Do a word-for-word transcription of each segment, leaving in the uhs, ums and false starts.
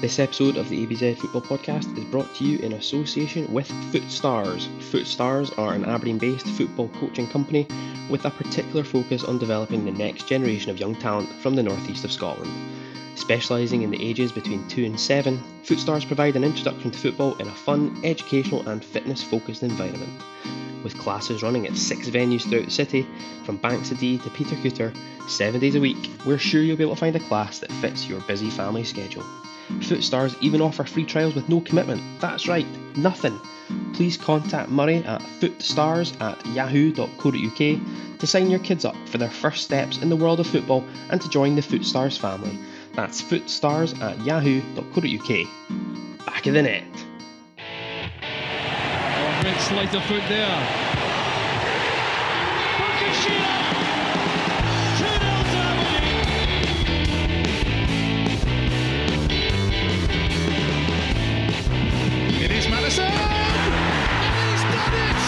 This episode of the A B Z Football Podcast is brought to you in association with Footstars. Footstars are an Aberdeen-based football coaching company with a particular focus on developing the next generation of young talent from the northeast of Scotland. Specialising in the ages between two and seven, Footstars provide an introduction to football in a fun, educational and fitness-focused environment. With classes running at six venues throughout the city, from Bankside to Peter Cooter, seven days a week, we're sure you'll be able to find a class that fits your busy family schedule. Footstars even offer free trials with no commitment. That's right, nothing. Please contact Murray at footstars at yahoo dot co dot uk to sign your kids up for their first steps in the world of football and to join the Footstars family. That's footstars at yahoo dot co dot uk. Back of the net. Oh, great sleight of foot there. Madison! He's done it!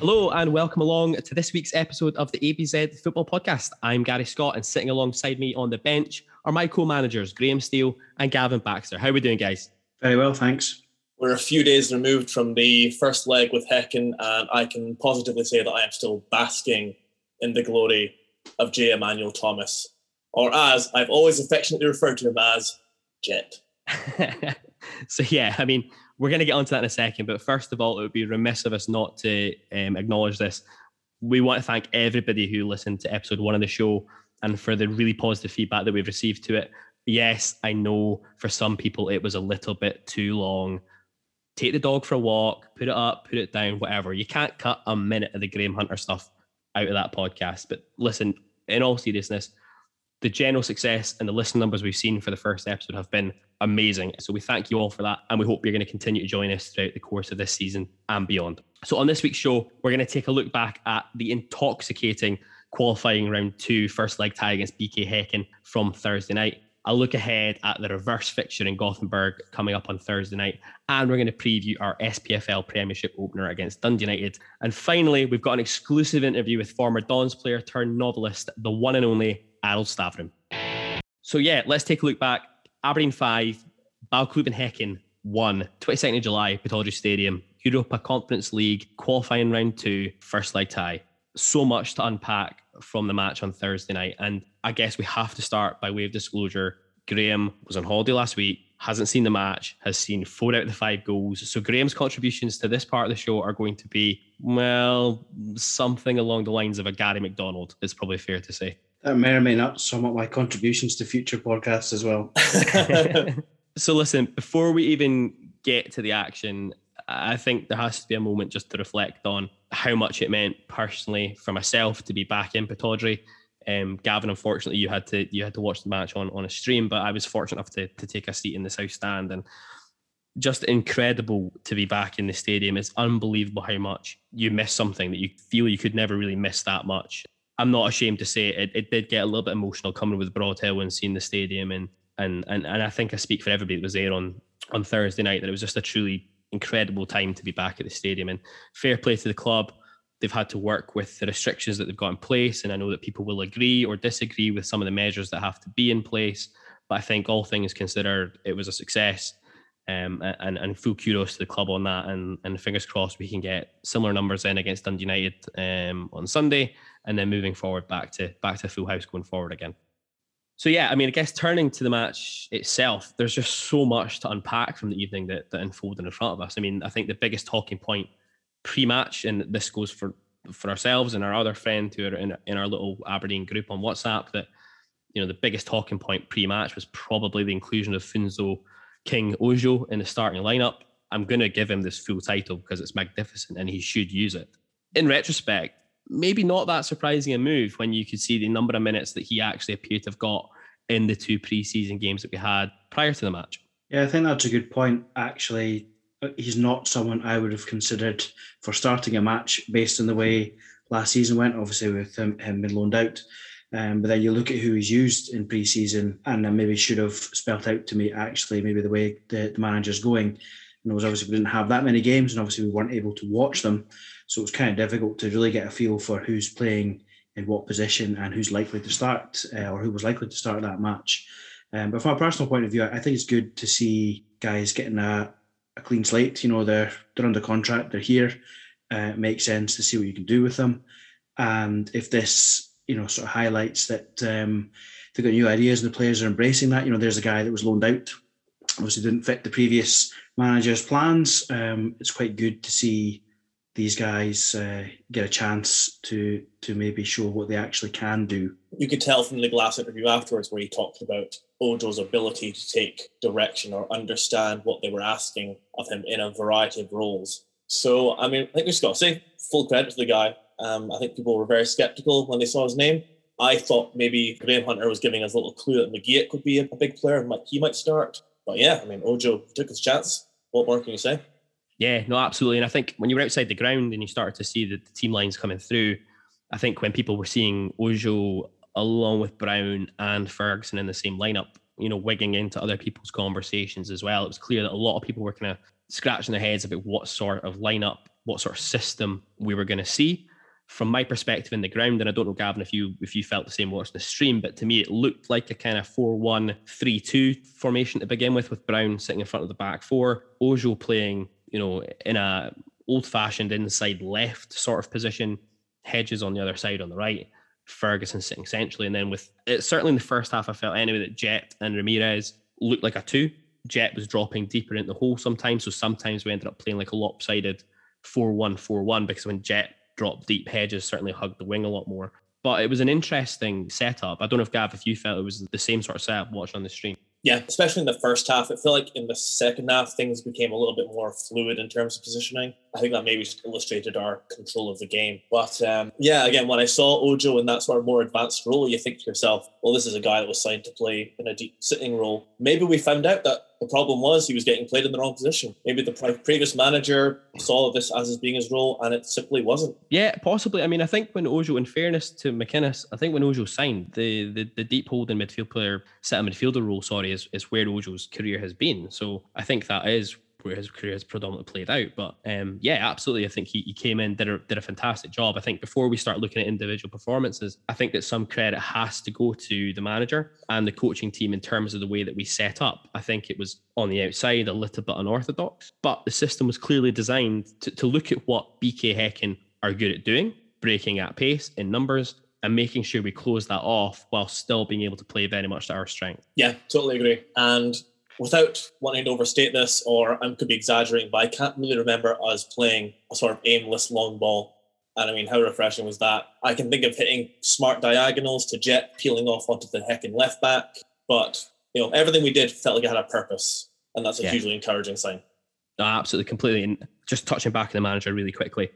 Hello and welcome along to this week's episode of the A B Z Football Podcast. I'm Gary Scott and sitting alongside me on the bench are my co-managers Graham Steele and Gavin Baxter. How are we doing, guys? Very well, thanks. We're a few days removed from the first leg with Häcken, and I can positively say that I am still basking in the glory of J. Emmanuel Thomas, or as I've always affectionately referred to him as, Jet. So yeah, I mean, we're going to get onto that in a second, but first of all, it would be remiss of us not to um, acknowledge this. We want to thank everybody who listened to episode one of the show and for the really positive feedback that we've received to it. Yes, I know for some people it was a little bit too long. Take the dog for a walk, put it up, put it down, whatever. You can't cut a minute of the Graham Hunter stuff out of that podcast. But listen, in all seriousness, the general success and the listen numbers we've seen for the first episode have been amazing. So we thank you all for that. And we hope you're going to continue to join us throughout the course of this season and beyond. So on this week's show, we're going to take a look back at the intoxicating qualifying round two first leg tie against B K Häcken from Thursday night. A look ahead at the reverse fixture in Gothenburg coming up on Thursday night. And we're going to preview our S P F L Premiership opener against Dundee United. And finally, we've got an exclusive interview with former Dons player turned novelist, the one and only Arild Stavrum. So yeah, let's take a look back. Aberdeen five, Balklubben Häcken one, twenty-second of July, Pittodrie Stadium, Europa Conference League, qualifying round two, first leg tie. So much to unpack from the match on Thursday night. And I guess we have to start by way of disclosure. Graham was on holiday last week, hasn't seen the match, has seen four out of the five goals. So Graham's contributions to this part of the show are going to be, well, something along the lines of a Gary McDonald, it's probably fair to say. That may or may not sum up my contributions to future podcasts as well. So listen, before we even get to the action, I think there has to be a moment just to reflect on how much it meant personally for myself to be back in Pittodrie. Um, Gavin, unfortunately, you had to you had to watch the match on, on a stream, but I was fortunate enough to, to take a seat in the south stand, and just incredible to be back in the stadium. It's unbelievable how much you miss something that you feel you could never really miss that much. I'm not ashamed to say it, it did get a little bit emotional coming with Broadhill and seeing the stadium, and and and, and I think I speak for everybody that was there on, on Thursday night that it was just a truly incredible time to be back at the stadium, and fair play to the club. They've had to work with the restrictions that they've got in place, and I know that people will agree or disagree with some of the measures that have to be in place, but I think all things considered it was a success, um, and, and full kudos to the club on that, and, and fingers crossed we can get similar numbers in against Dundee United um, on Sunday, and then moving forward back to back to full house going forward again. So yeah, I mean, I guess turning to the match itself, there's just so much to unpack from the evening that, that unfolded in front of us. I mean, I think the biggest talking point pre-match, and this goes for, for ourselves and our other friend who are in, in our little Aberdeen group on WhatsApp, that, you know, the biggest talking point pre-match was probably the inclusion of Funzo King-Ojo in the starting lineup. I'm going to give him this full title because it's magnificent and he should use it. In retrospect, maybe not that surprising a move when you could see the number of minutes that he actually appeared to have got in the two pre-season games that we had prior to the match. Yeah, I think that's a good point, actually. He's not someone I would have considered for starting a match based on the way last season went, obviously with him, him being loaned out. Um, but then you look at who he's used in pre-season, and I maybe should have spelt out to me, actually, maybe the way the, the manager's going. and it was obviously we didn't have that many games, and obviously we weren't able to watch them, so it was kind of difficult to really get a feel for who's playing in what position and who's likely to start uh, or who was likely to start that match. Um, but from a personal point of view, I think it's good to see guys getting a, a clean slate. You know, they're they're under contract, they're here. Uh, it makes sense to see what you can do with them, and if this, you know, sort of highlights that um, they've got new ideas and the players are embracing that. You know, there's a guy that was loaned out, obviously didn't fit the previous manager's plans. Um, it's quite good to see these guys uh, get a chance to to maybe show what they actually can do. You could tell from the Glass interview afterwards where he talked about Ojo's ability to take direction or understand what they were asking of him in a variety of roles. So, I mean, I think we've just got to say full credit to the guy. Um, I think people were very sceptical when they saw his name. I thought maybe Graham Hunter was giving us a little clue that McGeoch would be a big player and he might start. But yeah, I mean, Ojo took his chance. What more can you say? Yeah, no, absolutely. And I think when you were outside the ground and you started to see the team lines coming through, I think when people were seeing Ojo along with Brown and Ferguson in the same lineup, you know, wigging into other people's conversations as well, it was clear that a lot of people were kind of scratching their heads about what sort of lineup, what sort of system we were going to see. From my perspective in the ground, and I don't know, Gavin, if you if you felt the same watching the stream, but to me it looked like a kind of four one three two formation to begin with, with Brown sitting in front of the back four, Ojo playing, you know, in a old-fashioned inside left sort of position, Hedges on the other side on the right, Ferguson sitting centrally, and then with it, certainly in the first half I felt anyway that Jet and Ramirez looked like a two. Jet was dropping deeper into the hole sometimes, so sometimes we ended up playing like a lopsided four one four one, because when Jet drop deep, Hedges certainly hugged the wing a lot more. But it was an interesting setup. I don't know if Gav, if you felt it was the same sort of setup watching on the stream. Yeah, especially in the first half. It felt like in the second half things became a little bit more fluid in terms of positioning. I think that maybe just illustrated our control of the game. But um, yeah, again, when I saw Ojo in that sort of more advanced role, you think to yourself, well, this is a guy that was signed to play in a deep sitting role. Maybe we found out that the problem was he was getting played in the wrong position. Maybe the previous manager saw this as being his role and it simply wasn't. Yeah, possibly. I mean, I think when Ojo, in fairness to McInnes, I think when Ojo signed, the the, the deep holding midfield player, set a midfielder role, sorry, is, is where Ojo's career has been. So I think that is where his career has predominantly played out. But um, yeah, absolutely. I think he, he came in, did a, did a fantastic job. I think before we start looking at individual performances, I think that some credit has to go to the manager and the coaching team in terms of the way that we set up. I think it was on the outside, a little bit unorthodox, but the system was clearly designed to, to look at what B K Häcken are good at doing, breaking at pace in numbers, and making sure we close that off while still being able to play very much to our strength. Yeah, totally agree. And without wanting to overstate this, or I could be exaggerating, but I can't really remember us playing a sort of aimless long ball. And I mean, how refreshing was that? I can think of hitting smart diagonals to Jet peeling off onto the Häcken left back. But, you know, everything we did felt like it had a purpose. And that's a yeah. hugely encouraging sign. No, absolutely, completely. And just touching back on the manager really quickly,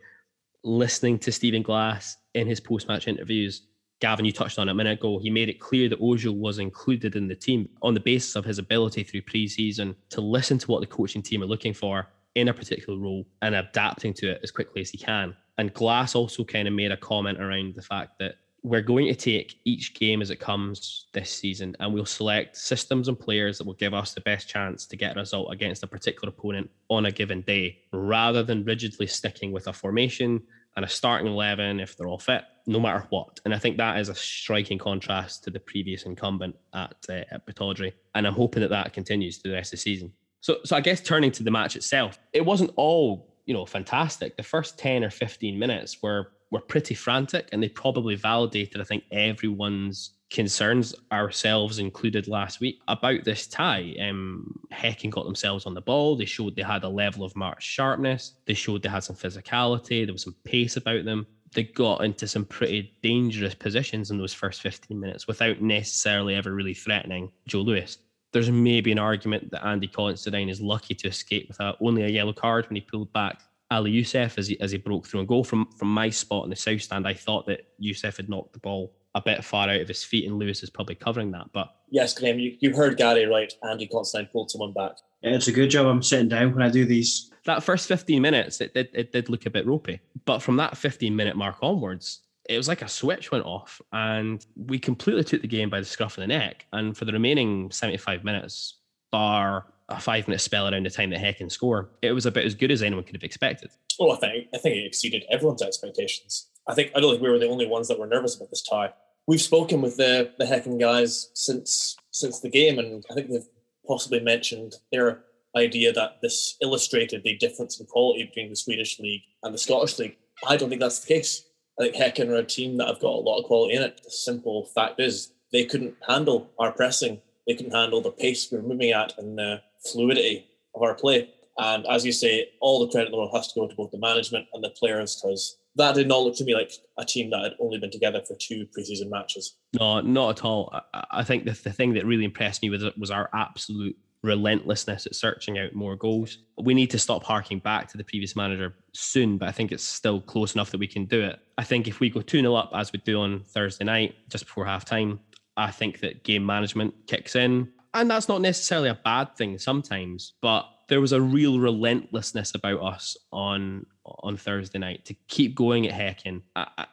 listening to Stephen Glass in his post-match interviews, Gavin, you touched on it a minute ago, he made it clear that Ojo was included in the team on the basis of his ability through pre-season to listen to what the coaching team are looking for in a particular role and adapting to it as quickly as he can. And Glass also kind of made a comment around the fact that we're going to take each game as it comes this season, and we'll select systems and players that will give us the best chance to get a result against a particular opponent on a given day, rather than rigidly sticking with a formation and a starting eleven if they're all fit, no matter what. And I think that is a striking contrast to the previous incumbent at, uh, at Pittodrie. And I'm hoping that that continues through the rest of the season. So so I guess turning to the match itself, it wasn't all, you know, fantastic. The first ten or fifteen minutes were were pretty frantic, and they probably validated, I think, everyone's concerns, ourselves included last week, about this tie. Um, Häcken got themselves on the ball. They showed they had a level of marked sharpness. They showed they had some physicality. There was some pace about them. They got into some pretty dangerous positions in those first fifteen minutes without necessarily ever really threatening Joe Lewis. There's maybe an argument that Andy Considine is lucky to escape with a, only a yellow card when he pulled back Ali Youssef as he, as he broke through and goal. From, from my spot in the south stand, I thought that Youssef had knocked the ball a bit far out of his feet, and Lewis is probably covering that. But yes, Graham, you, you heard Gary right. Andy Considine pulled someone back. Yeah, it's a good job I'm sitting down when I do these. That first fifteen minutes, it did it did look a bit ropey. But from that fifteen-minute mark onwards, it was like a switch went off, and we completely took the game by the scruff of the neck. And for the remaining seventy-five minutes, bar a five minute spell around the time that Häcken score, it was about as good as anyone could have expected. Well, I think I think it exceeded everyone's expectations. I think I don't think we were the only ones that were nervous about this tie. We've spoken with the the Häcken guys since since the game, and I think they've possibly mentioned their idea that this illustrated the difference in quality between the Swedish league and the Scottish league. I don't think that's the case. I think Häcken are a team that have got a lot of quality in it. The simple fact is they couldn't handle our pressing. They couldn't handle the pace we were moving at and the fluidity of our play. And as you say, all the credit in the world has to go to both the management and the players, because that did not look to me like a team that had only been together for two preseason matches. No, not at all. I, I think the, the thing that really impressed me was, was our absolute relentlessness at searching out more goals. We need to stop harking back to the previous manager soon, but I think it's still close enough that we can do it. I think if we go two nil up as we do on Thursday night, just before half-time, I think that game management kicks in. And that's not necessarily a bad thing sometimes, but there was a real relentlessness about us on on Thursday night to keep going at Häcken.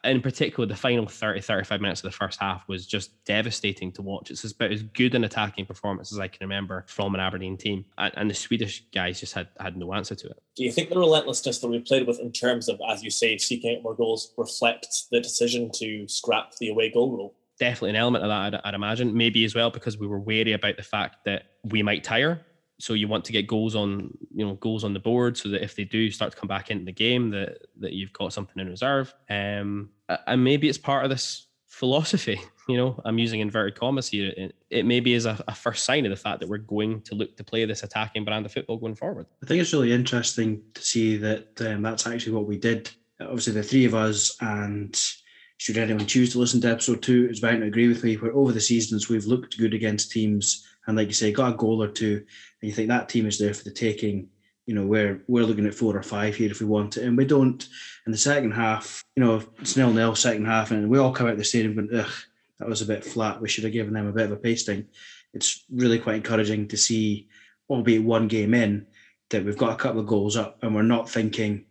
In particular, the final thirty to thirty-five minutes of the first half was just devastating to watch. It's about as good an attacking performance as I can remember from an Aberdeen team. And the Swedish guys just had, had no answer to it. Do you think the relentlessness that we played with in terms of, as you say, seeking out more goals reflects the decision to scrap the away goal rule? Definitely an element of that, I'd, I'd imagine. Maybe as well because we were wary about the fact that we might tire. So you want to get goals on, you know, goals on the board so that if they do start to come back into the game, that that you've got something in reserve. Um, and maybe it's part of this philosophy. You know, I'm using inverted commas here. It, it maybe is a, a first sign of the fact that we're going to look to play this attacking brand of football going forward. I think it's really interesting to see that um, that's actually what we did. Obviously, the three of us, and should anyone choose to listen to episode two, it's bound to agree with me, where over the seasons we've looked good against teams and, like you say, got a goal or two, and you think that team is there for the taking. You know, we're we're looking at four or five here if we want it, and we don't. In the second half, you know, it's nil-nil second half, and we all come out of the stadium going, ugh, that was a bit flat. We should have given them a bit of a pasting. It's really quite encouraging to see, albeit one game in, that we've got a couple of goals up, and we're not thinking,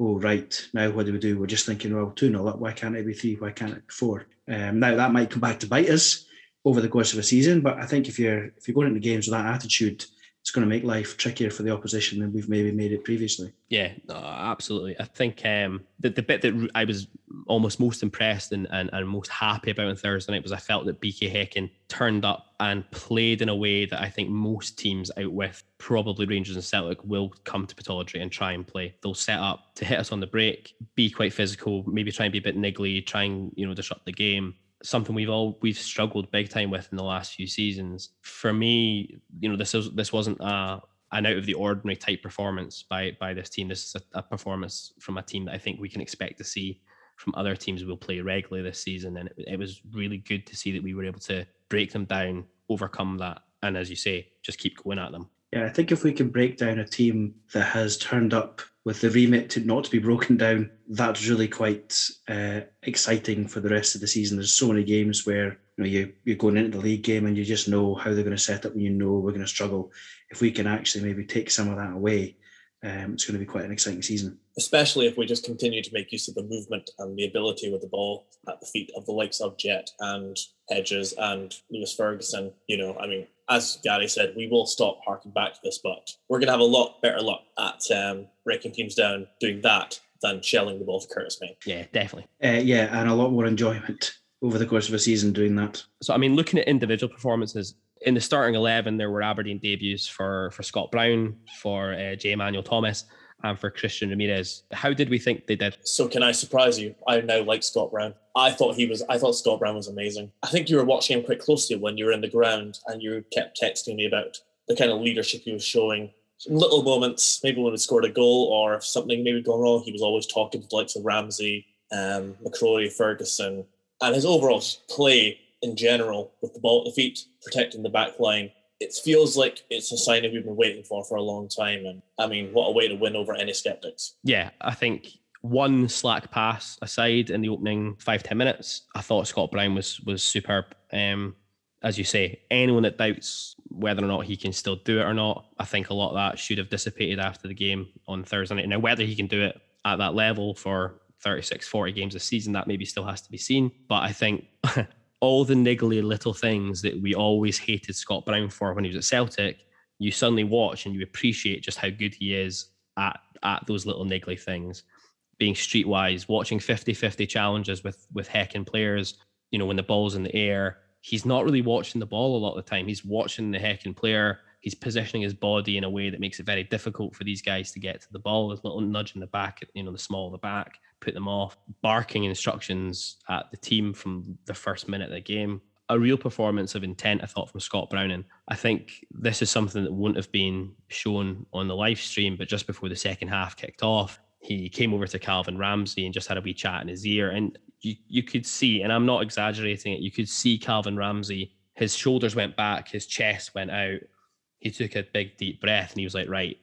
oh, right, now what do we do? We're just thinking, well, two nil up, why can't it be three? Why can't it be four? Um, now, that might come back to bite us over the course of a season, but I think if you're if you're going into games with that attitude, it's going to make life trickier for the opposition than we've maybe made it previously. Yeah, no, absolutely. I think um, the, the bit that I was almost most impressed and, and, and most happy about on Thursday night was I felt that B K Häcken turned up and played in a way that I think most teams out with, probably Rangers and Celtic, will come to Pataudry and try and play. They'll set up to hit us on the break, be quite physical, maybe try and be a bit niggly, try and, you know, disrupt the game. Something we've all we've struggled big time with in the last few seasons. For me, you know, this is this wasn't a, an out of the ordinary type performance by by this team. This is a, a performance from a team that I think we can expect to see from other teams we'll play regularly this season. And it, it was really good to see that we were able to break them down, overcome that, and as you say, just keep going at them. Yeah, I think if we can break down a team that has turned up with the remit to not be broken down, that's really quite uh, exciting for the rest of the season. There's so many games where, you know, you, you're going into the league game and you just know how they're going to set up and you know we're going to struggle. If we can actually maybe take some of that away, um, it's going to be quite an exciting season. Especially if we just continue to make use of the movement and the ability with the ball at the feet of the likes of Jet and Hedges and Lewis Ferguson. You know, I mean, as Gary said, we will stop harking back to this, but we're going to have a lot better luck at um, breaking teams down, doing that, than shelling the ball to Curtis May. Yeah, definitely. Uh, yeah, and a lot more enjoyment over the course of a season doing that. So, I mean, looking at individual performances, in the starting eleven, there were Aberdeen debuts for, for Scott Brown, for uh, J. Emmanuel Thomas, and for Christian Ramirez. How did we think they did? So can I surprise you? I now like Scott Brown. I thought he was. I thought Scott Brown was amazing. I think you were watching him quite closely when you were in the ground, and you kept texting me about the kind of leadership he was showing. In little moments, maybe when he scored a goal or if something maybe gone wrong, he was always talking to the likes of Ramsey, um, McCrorie, Ferguson, and his overall play in general with the ball at the feet, protecting the back line. It feels like it's a sign that we've been waiting for for a long time. And I mean, what a way to win over any sceptics. Yeah, I think one slack pass aside in the opening five, ten minutes, I thought Scott Brown was was superb. Um, as you say, anyone that doubts whether or not he can still do it or not, I think a lot of that should have dissipated after the game on Thursday night. Now, whether he can do it at that level for thirty-six, forty games a season, that maybe still has to be seen. But I think all the niggly little things that we always hated Scott Brown for when he was at Celtic, you suddenly watch and you appreciate just how good he is at at those little niggly things. Being streetwise, watching fifty-fifty challenges with with Häcken players, you know, when the ball's in the air, he's not really watching the ball a lot of the time. He's watching the Häcken player. He's positioning his body in a way that makes it very difficult for these guys to get to the ball. There's a little nudge in the back, you know, the small of the back, put them off. Barking instructions at the team from the first minute of the game. A real performance of intent, I thought, from Scott Brown. And I think this is something that wouldn't have been shown on the live stream, but just before the second half kicked off, he came over to Calvin Ramsey and just had a wee chat in his ear. And you, you could see, and I'm not exaggerating it, you could see Calvin Ramsey, his shoulders went back, his chest went out. He took a big, deep breath and he was like, right,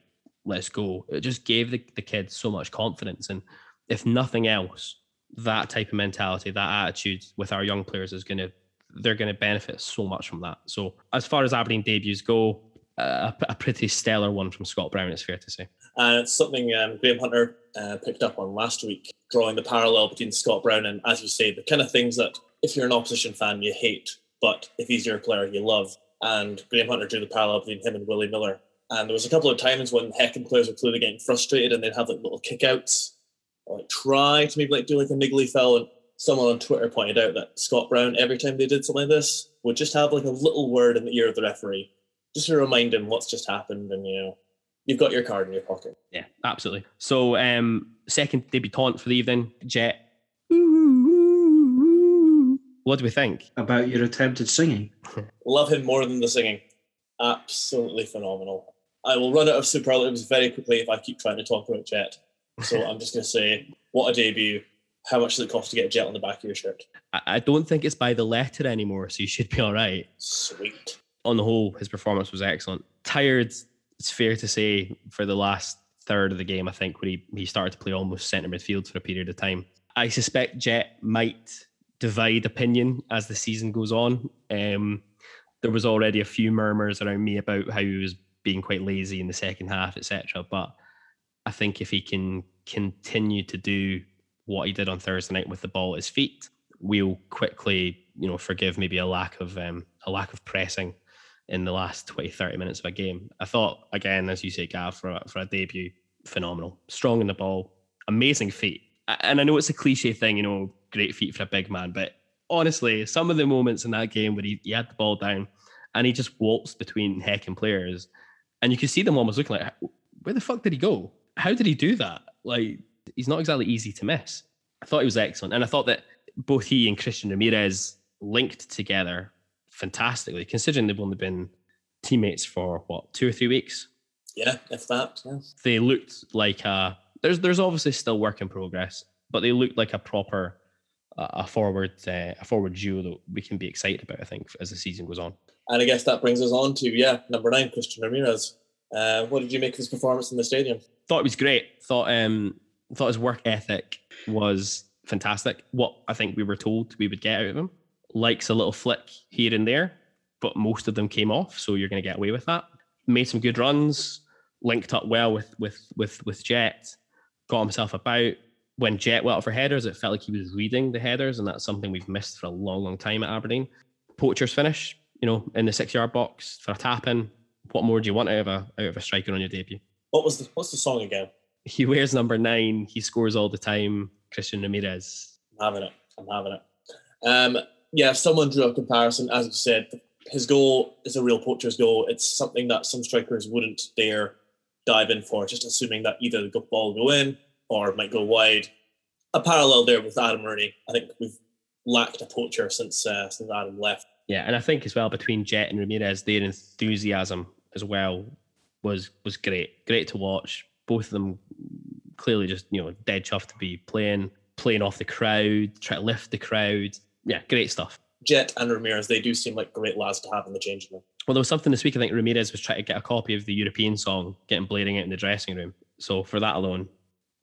let's go. It just gave the, the kids so much confidence. And if nothing else, that type of mentality, that attitude with our young players is going to, they're going to benefit so much from that. So as far as Aberdeen debuts go, uh, a pretty stellar one from Scott Brown, it's fair to say. And it's something um, Graham Hunter uh, picked up on last week, drawing the parallel between Scott Brown and, as you say, the kind of things that if you're an opposition fan, you hate, but if he's your player, you love. And Graham Hunter drew the parallel between him and Willie Miller. And there was a couple of times when Häcken players were clearly getting frustrated and they'd have like little kickouts or like try to maybe like do like a niggly foul. And someone on Twitter pointed out that Scott Brown, every time they did something like this, would just have like a little word in the ear of the referee just to remind him what's just happened and, you know, you've got your card in your pocket. Yeah, absolutely. So um, second debutant for the evening, Jet. What do we think about your attempted singing? Love him more than the singing. Absolutely phenomenal. I will run out of superlatives very quickly if I keep trying to talk about Jet. So I'm just going to say, what a debut. How much does it cost to get Jet on the back of your shirt? I don't think it's by the letter anymore, so you should be all right. Sweet. On the whole, his performance was excellent. Tired, it's fair to say, for the last third of the game, I think, when he, he started to play almost centre midfield for a period of time. I suspect Jet might divide opinion as the season goes on. Um, there was already a few murmurs around me about how he was being quite lazy in the second half, et cetera. But I think if he can continue to do what he did on Thursday night with the ball at his feet, we'll quickly, you know, forgive maybe a lack of um, a lack of pressing in the last twenty, thirty minutes of a game. I thought, again, as you say, Gav, for a, for a debut, phenomenal, strong in the ball, amazing feet. And I know it's a cliche thing, you know, great feet for a big man, but honestly, some of the moments in that game where he, he had the ball down and he just waltzed between Häcken players, and you could see them almost looking like, where the fuck did he go? How did he do that? Like, he's not exactly easy to miss. I thought he was excellent, and I thought that both he and Christian Ramirez linked together fantastically, considering they've only been teammates for, what, two or three weeks? Yeah, if that, yeah. They looked like a... There's there's obviously still work in progress, but they looked like a proper uh, a forward uh, a forward duo that we can be excited about, I think, as the season goes on. And I guess that brings us on to, yeah, number nine, Christian Ramirez. Uh, what did you make of his performance in the stadium? Thought it was great. Thought um thought his work ethic was fantastic. What I think we were told we would get out of him. Likes a little flick here and there, but most of them came off, so you're going to get away with that. Made some good runs. Linked up well with with with with Jet. Got himself about. When Jet went out for headers, it felt like he was reading the headers, and that's something we've missed for a long, long time at Aberdeen. Poacher's finish, you know, in the six-yard box for a tap-in. What more do you want out of a out of a striker on your debut? What was the what's the song again? He wears number nine. He scores all the time. Christian Ramirez. I'm having it. I'm having it. Um, yeah, if someone drew a comparison, as you said, his goal is a real poacher's goal. It's something that some strikers wouldn't dare dive in for, just assuming that either the ball will go in or it might go wide. A parallel there with Adam Rooney. I think we've lacked a poacher since uh, since Adam left. Yeah, and I think as well between Jet and Ramirez, their enthusiasm as well was was great. Great to watch. Both of them clearly just, you know, dead chuffed to be playing, playing off the crowd, try to lift the crowd. Yeah, great stuff. Jet and Ramirez, they do seem like great lads to have in the changing room. Well, there was something this week, I think Ramirez was trying to get a copy of the European song, getting blaring it in the dressing room. So for that alone.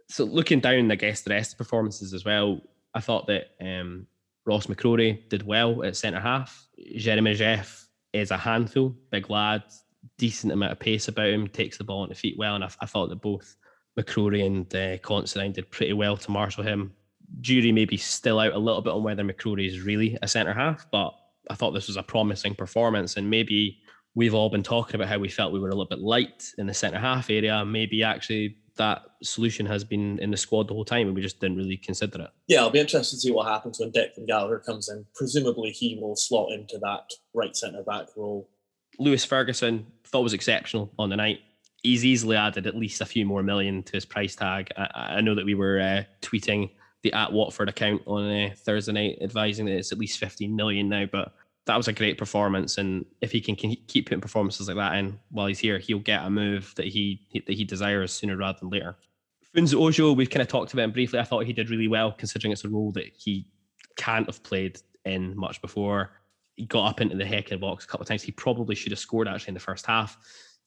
So looking down, I guess, the rest of the performances as well, I thought that um, Ross McCrorie did well at centre-half. Jeremy Jeff is a handful, big lad, decent amount of pace about him, takes the ball on the feet well, and I, I thought that both McCrorie and uh, Considine did pretty well to marshal him. Jury maybe still out a little bit on whether McCrorie is really a centre-half, but I thought this was a promising performance, and maybe we've all been talking about how we felt we were a little bit light in the centre half area. Maybe actually that solution has been in the squad the whole time and we just didn't really consider it. Yeah, I'll be interested to see what happens when Declan Gallagher comes in. Presumably he will slot into that right centre back role. Lewis Ferguson, thought was exceptional on the night. He's easily added at least a few more million to his price tag. I, I know that we were uh, tweeting the At Watford account on uh, Thursday night advising that it's at least fifteen million now, but that was a great performance, and if he can, can keep putting performances like that in while he's here, he'll get a move that he that he desires sooner rather than later. Funzo Ojo, we've kind of talked about him briefly. I thought he did really well considering it's a role that he can't have played in much before. He got up into the Häcken box a couple of times. He probably should have scored actually in the first half,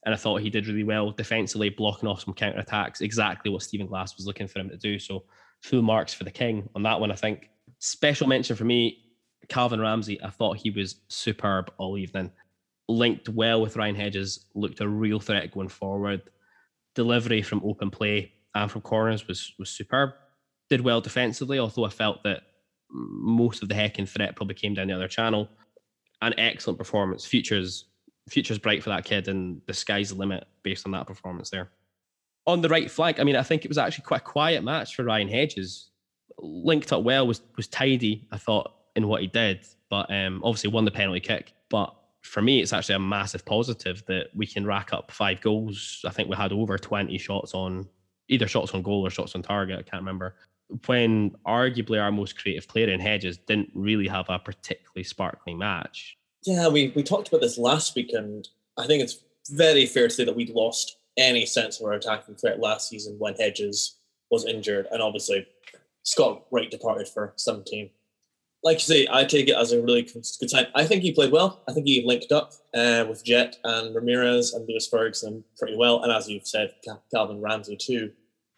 and I thought he did really well defensively, blocking off some counter-attacks, exactly what Stephen Glass was looking for him to do. So full marks for the King on that one, I think. Special mention for me, Calvin Ramsey. I thought he was superb all evening. Linked well with Ryan Hedges, looked a real threat going forward. Delivery from open play and from corners was, was superb. Did well defensively, although I felt that most of the Häcken threat probably came down the other channel. An excellent performance. Futures, futures bright for that kid, and the sky's the limit based on that performance there. On the right flank, I mean, I think it was actually quite a quiet match for Ryan Hedges. Linked up well, was was tidy, I thought, in what he did, but um, obviously won the penalty kick. But for me, it's actually a massive positive that we can rack up five goals. I think we had over twenty shots on, either shots on goal or shots on target, I can't remember, when arguably our most creative player in Hedges didn't really have a particularly sparkling match. Yeah, we, we talked about this last week, and I think it's very fair to say that we lost any sense of our attacking threat last season when Hedges was injured, and obviously Scott Wright departed for some team. Like you say, I take it as a really good time. I think he played well. I think he linked up uh, with Jet and Ramirez and Lewis Ferguson pretty well, and as you've said, Calvin Ramsey too.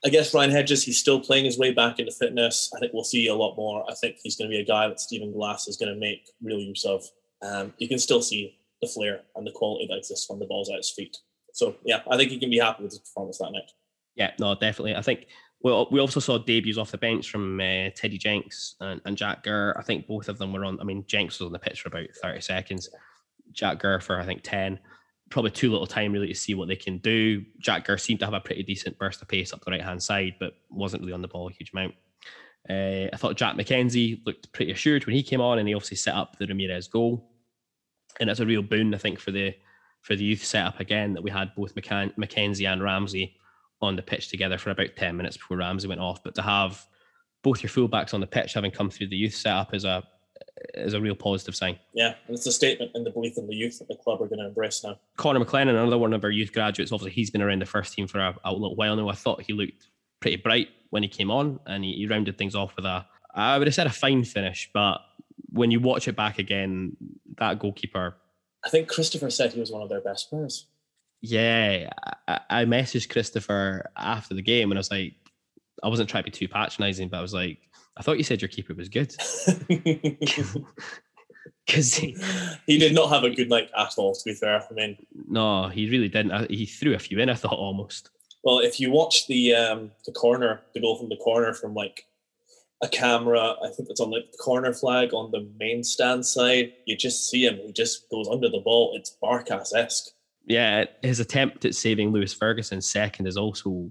I guess Ryan Hedges, he's still playing his way back into fitness. I think we'll see a lot more. I think he's going to be a guy that Stephen Glass is going to make real use of. Um, you can still see the flair and the quality that exists when the ball's at his feet. So, yeah, I think he can be happy with his performance that night. Yeah, no, definitely. I think well, we also saw debuts off the bench from uh, Teddy Jenks and, and Jack Gurr. I think both of them were on. I mean, Jenks was on the pitch for about thirty seconds. Jack Gurr for, I think, ten. Probably too little time really to see what they can do. Jack Gurr seemed to have a pretty decent burst of pace up the right-hand side, but wasn't really on the ball a huge amount. Uh, I thought Jack McKenzie looked pretty assured when he came on, and he obviously set up the Ramirez goal. And that's a real boon, I think, for the for the youth setup again, that we had both McKen- McKenzie and Ramsey on the pitch together for about ten minutes before Ramsey went off. But to have both your fullbacks on the pitch having come through the youth setup is a is a real positive sign. Yeah, and it's a statement in the belief in the youth that the club are going to embrace now. Connor McLennan, another one of our youth graduates, obviously he's been around the first team for a, a little while now. I thought he looked pretty bright when he came on, and he, he rounded things off with a, I would have said a fine finish, but when you watch it back again, that goalkeeper... I think Christopher said he was one of their best players. Yeah, I, I messaged Christopher after the game and I was like, I wasn't trying to be too patronising, but I was like, I thought you said your keeper was good. Because he, he did not have a good night at all, to be fair. I mean, no, he really didn't. He threw a few in, I thought, almost. Well, if you watch the um, the corner, the goal from the corner from like a camera, I think it's on like the corner flag on the main stand side, you just see him. He just goes under the ball. It's Barkas-esque. Yeah, his attempt at saving Lewis Ferguson's second is also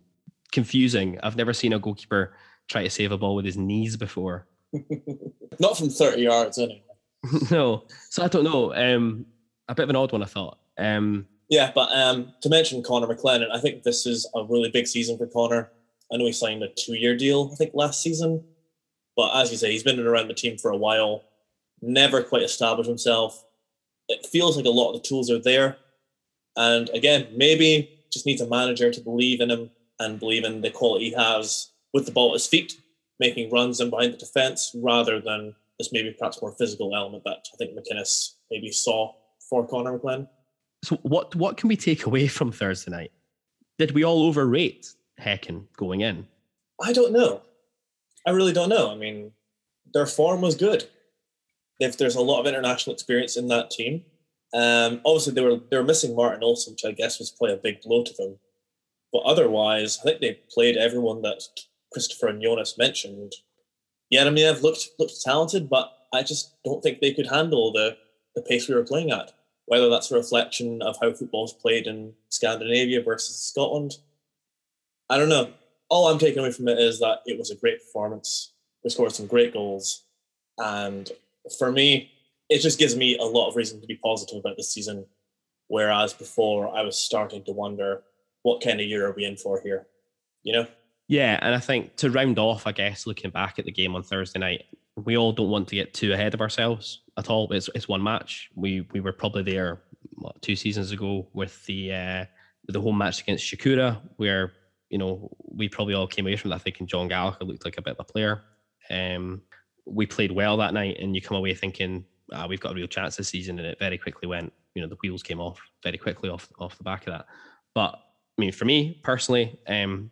confusing. I've never seen a goalkeeper try to save a ball with his knees before. Not from thirty yards, anyway. No. So I don't know. Um, a bit of an odd one, I thought. Um, yeah, but um, to mention Connor McLennan, I think this is a really big season for Connor. I know he signed a two-year deal, I think, last season. But as you say, he's been around the team for a while, never quite established himself. It feels like a lot of the tools are there. And again, maybe just needs a manager to believe in him and believe in the quality he has with the ball at his feet, making runs in behind the defence, rather than this maybe perhaps more physical element that I think McInnes maybe saw for Connor McLennan. So what what can we take away from Thursday night? Did we all overrate Häcken going in? I don't know. I really don't know. I mean, their form was good. If there's a lot of international experience in that team. Um, obviously, they were they were missing Martin Olsen, which I guess was probably a big blow to them. But otherwise, I think they played everyone that Christopher and Jonas mentioned. Yeah, I mean, I've looked looked talented, but I just don't think they could handle the, the pace we were playing at. whether that's a reflection of how football's played in Scandinavia versus Scotland, I don't know. All I'm taking away from it is that it was a great performance. We scored some great goals. And for me, it just gives me a lot of reason to be positive about this season. Whereas before, I was starting to wonder, what kind of year are we in for here? You know? Yeah, and I think to round off, I guess, looking back at the game on Thursday night, we all don't want to get too ahead of ourselves at all. It's it's one match. We we were probably there what, two seasons ago with the uh, with the home match against Shakura, where you know we probably all came away from that thinking John Gallagher looked like a bit of a player. Um, we played well that night, and you come away thinking ah, we've got a real chance this season, and it very quickly went. You know, the wheels came off very quickly off off the back of that. But I mean, for me personally, um,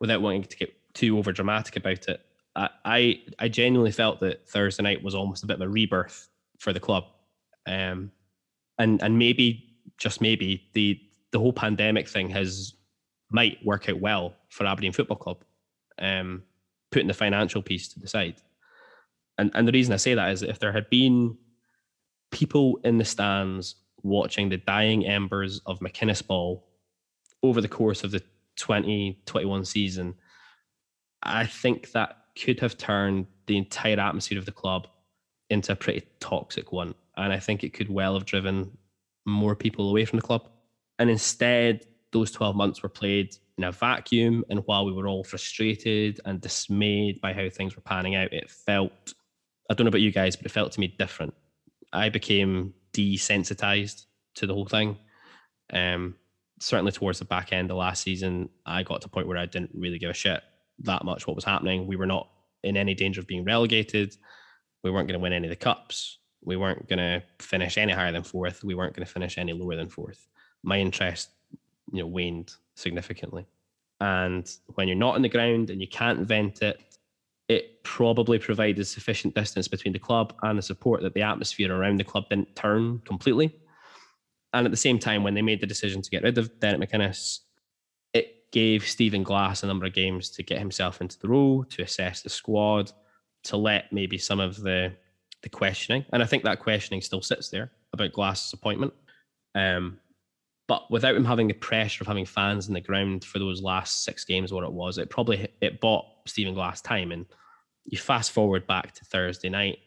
without wanting to get too over dramatic about it, I, I I genuinely felt that Thursday night was almost a bit of a rebirth for the club, um, and and maybe just maybe the the whole pandemic thing has might work out well for Aberdeen Football Club, um, putting the financial piece to the side, and and the reason I say that is that if there had been people in the stands watching the dying embers of McInnes Ball over the course of the twenty twenty-one season, I think that could have turned the entire atmosphere of the club into a pretty toxic one. And I think it could well have driven more people away from the club. And instead, those twelve months were played in a vacuum. And while we were all frustrated and dismayed by how things were panning out, it felt, I don't know about you guys, but it felt to me different. I became desensitized to the whole thing. Um, certainly towards the back end of last season, I got to a point where I didn't really give a shit that much what was happening. We were not in any danger of being relegated. We weren't going to win any of the cups. We weren't going to finish any higher than fourth. We weren't going to finish any lower than fourth. My interest, you know, waned significantly. And when you're not on the ground and you can't vent it, it probably provided sufficient distance between the club and the support that the atmosphere around the club didn't turn completely. And at the same time, when they made the decision to get rid of Derek McInnes, it gave Stephen Glass a number of games to get himself into the role, to assess the squad, to let maybe some of the the questioning. And I think that questioning still sits there about Glass's appointment. Um, but without him having the pressure of having fans in the ground for those last six games, what it was, it probably it bought Stephen Glass time. And you fast forward back to Thursday night,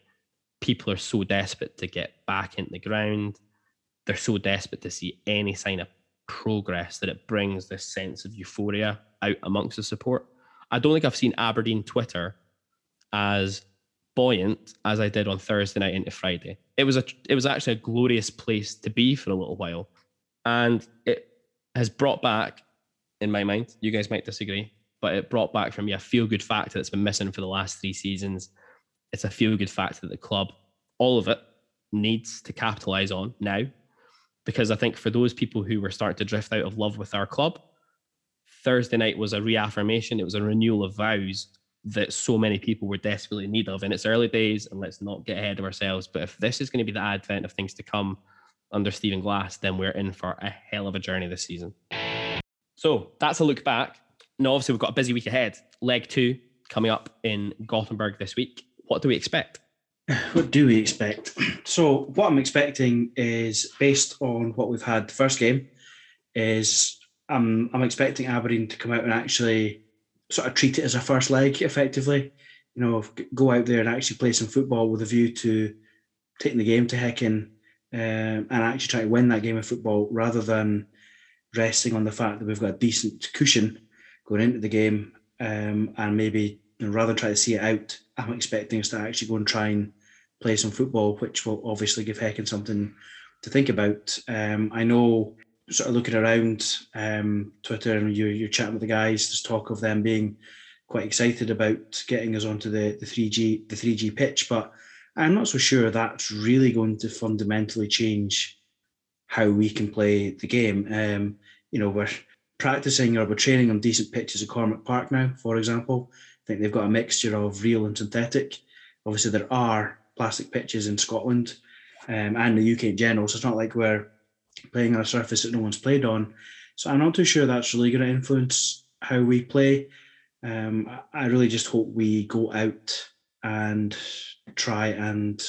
people are so desperate to get back into the ground. They're so desperate to see any sign of progress that it brings this sense of euphoria out amongst the support. I don't think I've seen Aberdeen Twitter as buoyant as I did on Thursday night into Friday. It was a, it was actually a glorious place to be for a little while. And it has brought back, in my mind, you guys might disagree, but it brought back for me a feel-good factor that's been missing for the last three seasons. It's a feel-good factor that the club, all of it, needs to capitalise on now. Because I think for those people who were starting to drift out of love with our club, Thursday night was a reaffirmation. It was a renewal of vows that so many people were desperately in need of in its early days. And let's not get ahead of ourselves. But if this is going to be the advent of things to come under Stephen Glass, then we're in for a hell of a journey this season. So that's a look back. Now, obviously, we've got a busy week ahead. Leg two coming up in Gothenburg this week. What do we expect? What do we expect? So what I'm expecting is, based on what we've had the first game, is I'm, I'm expecting Aberdeen to come out and actually sort of treat it as a first leg, effectively. You know, go out there and actually play some football with a view to taking the game to Häcken um, and actually try to win that game of football, rather than resting on the fact that we've got a decent cushion going into the game, um, and maybe you know, rather than try to see it out, I'm expecting us to actually go and try and play some football, which will obviously give Häcken something to think about. Um, I know, sort of looking around um, Twitter, and you're, you're chatting with the guys, there's talk of them being quite excited about getting us onto the, the three G the three G pitch, but I'm not so sure that's really going to fundamentally change how we can play the game. Um, you know, we're practicing or we're training on decent pitches at Cormac Park now, for example. I think they've got a mixture of real and synthetic. Obviously, there are plastic pitches in Scotland um, and the U K in general. So it's not like we're playing on a surface that no one's played on. So I'm not too sure that's really going to influence how we play. Um, I really just hope we go out and try and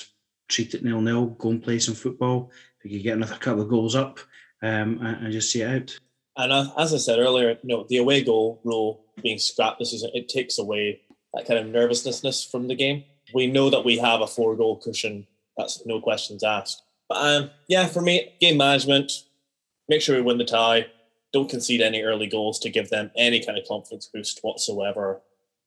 treat it nil-nil, go and play some football, they could get another couple of goals up um, and, and just see it out. And as I said earlier, you know, the away goal rule being scrapped this season, it takes away that kind of nervousness from the game. We know that we have a four-goal cushion. That's no questions asked. But um, yeah, for me, game management, make sure we win the tie. Don't concede any early goals to give them any kind of confidence boost whatsoever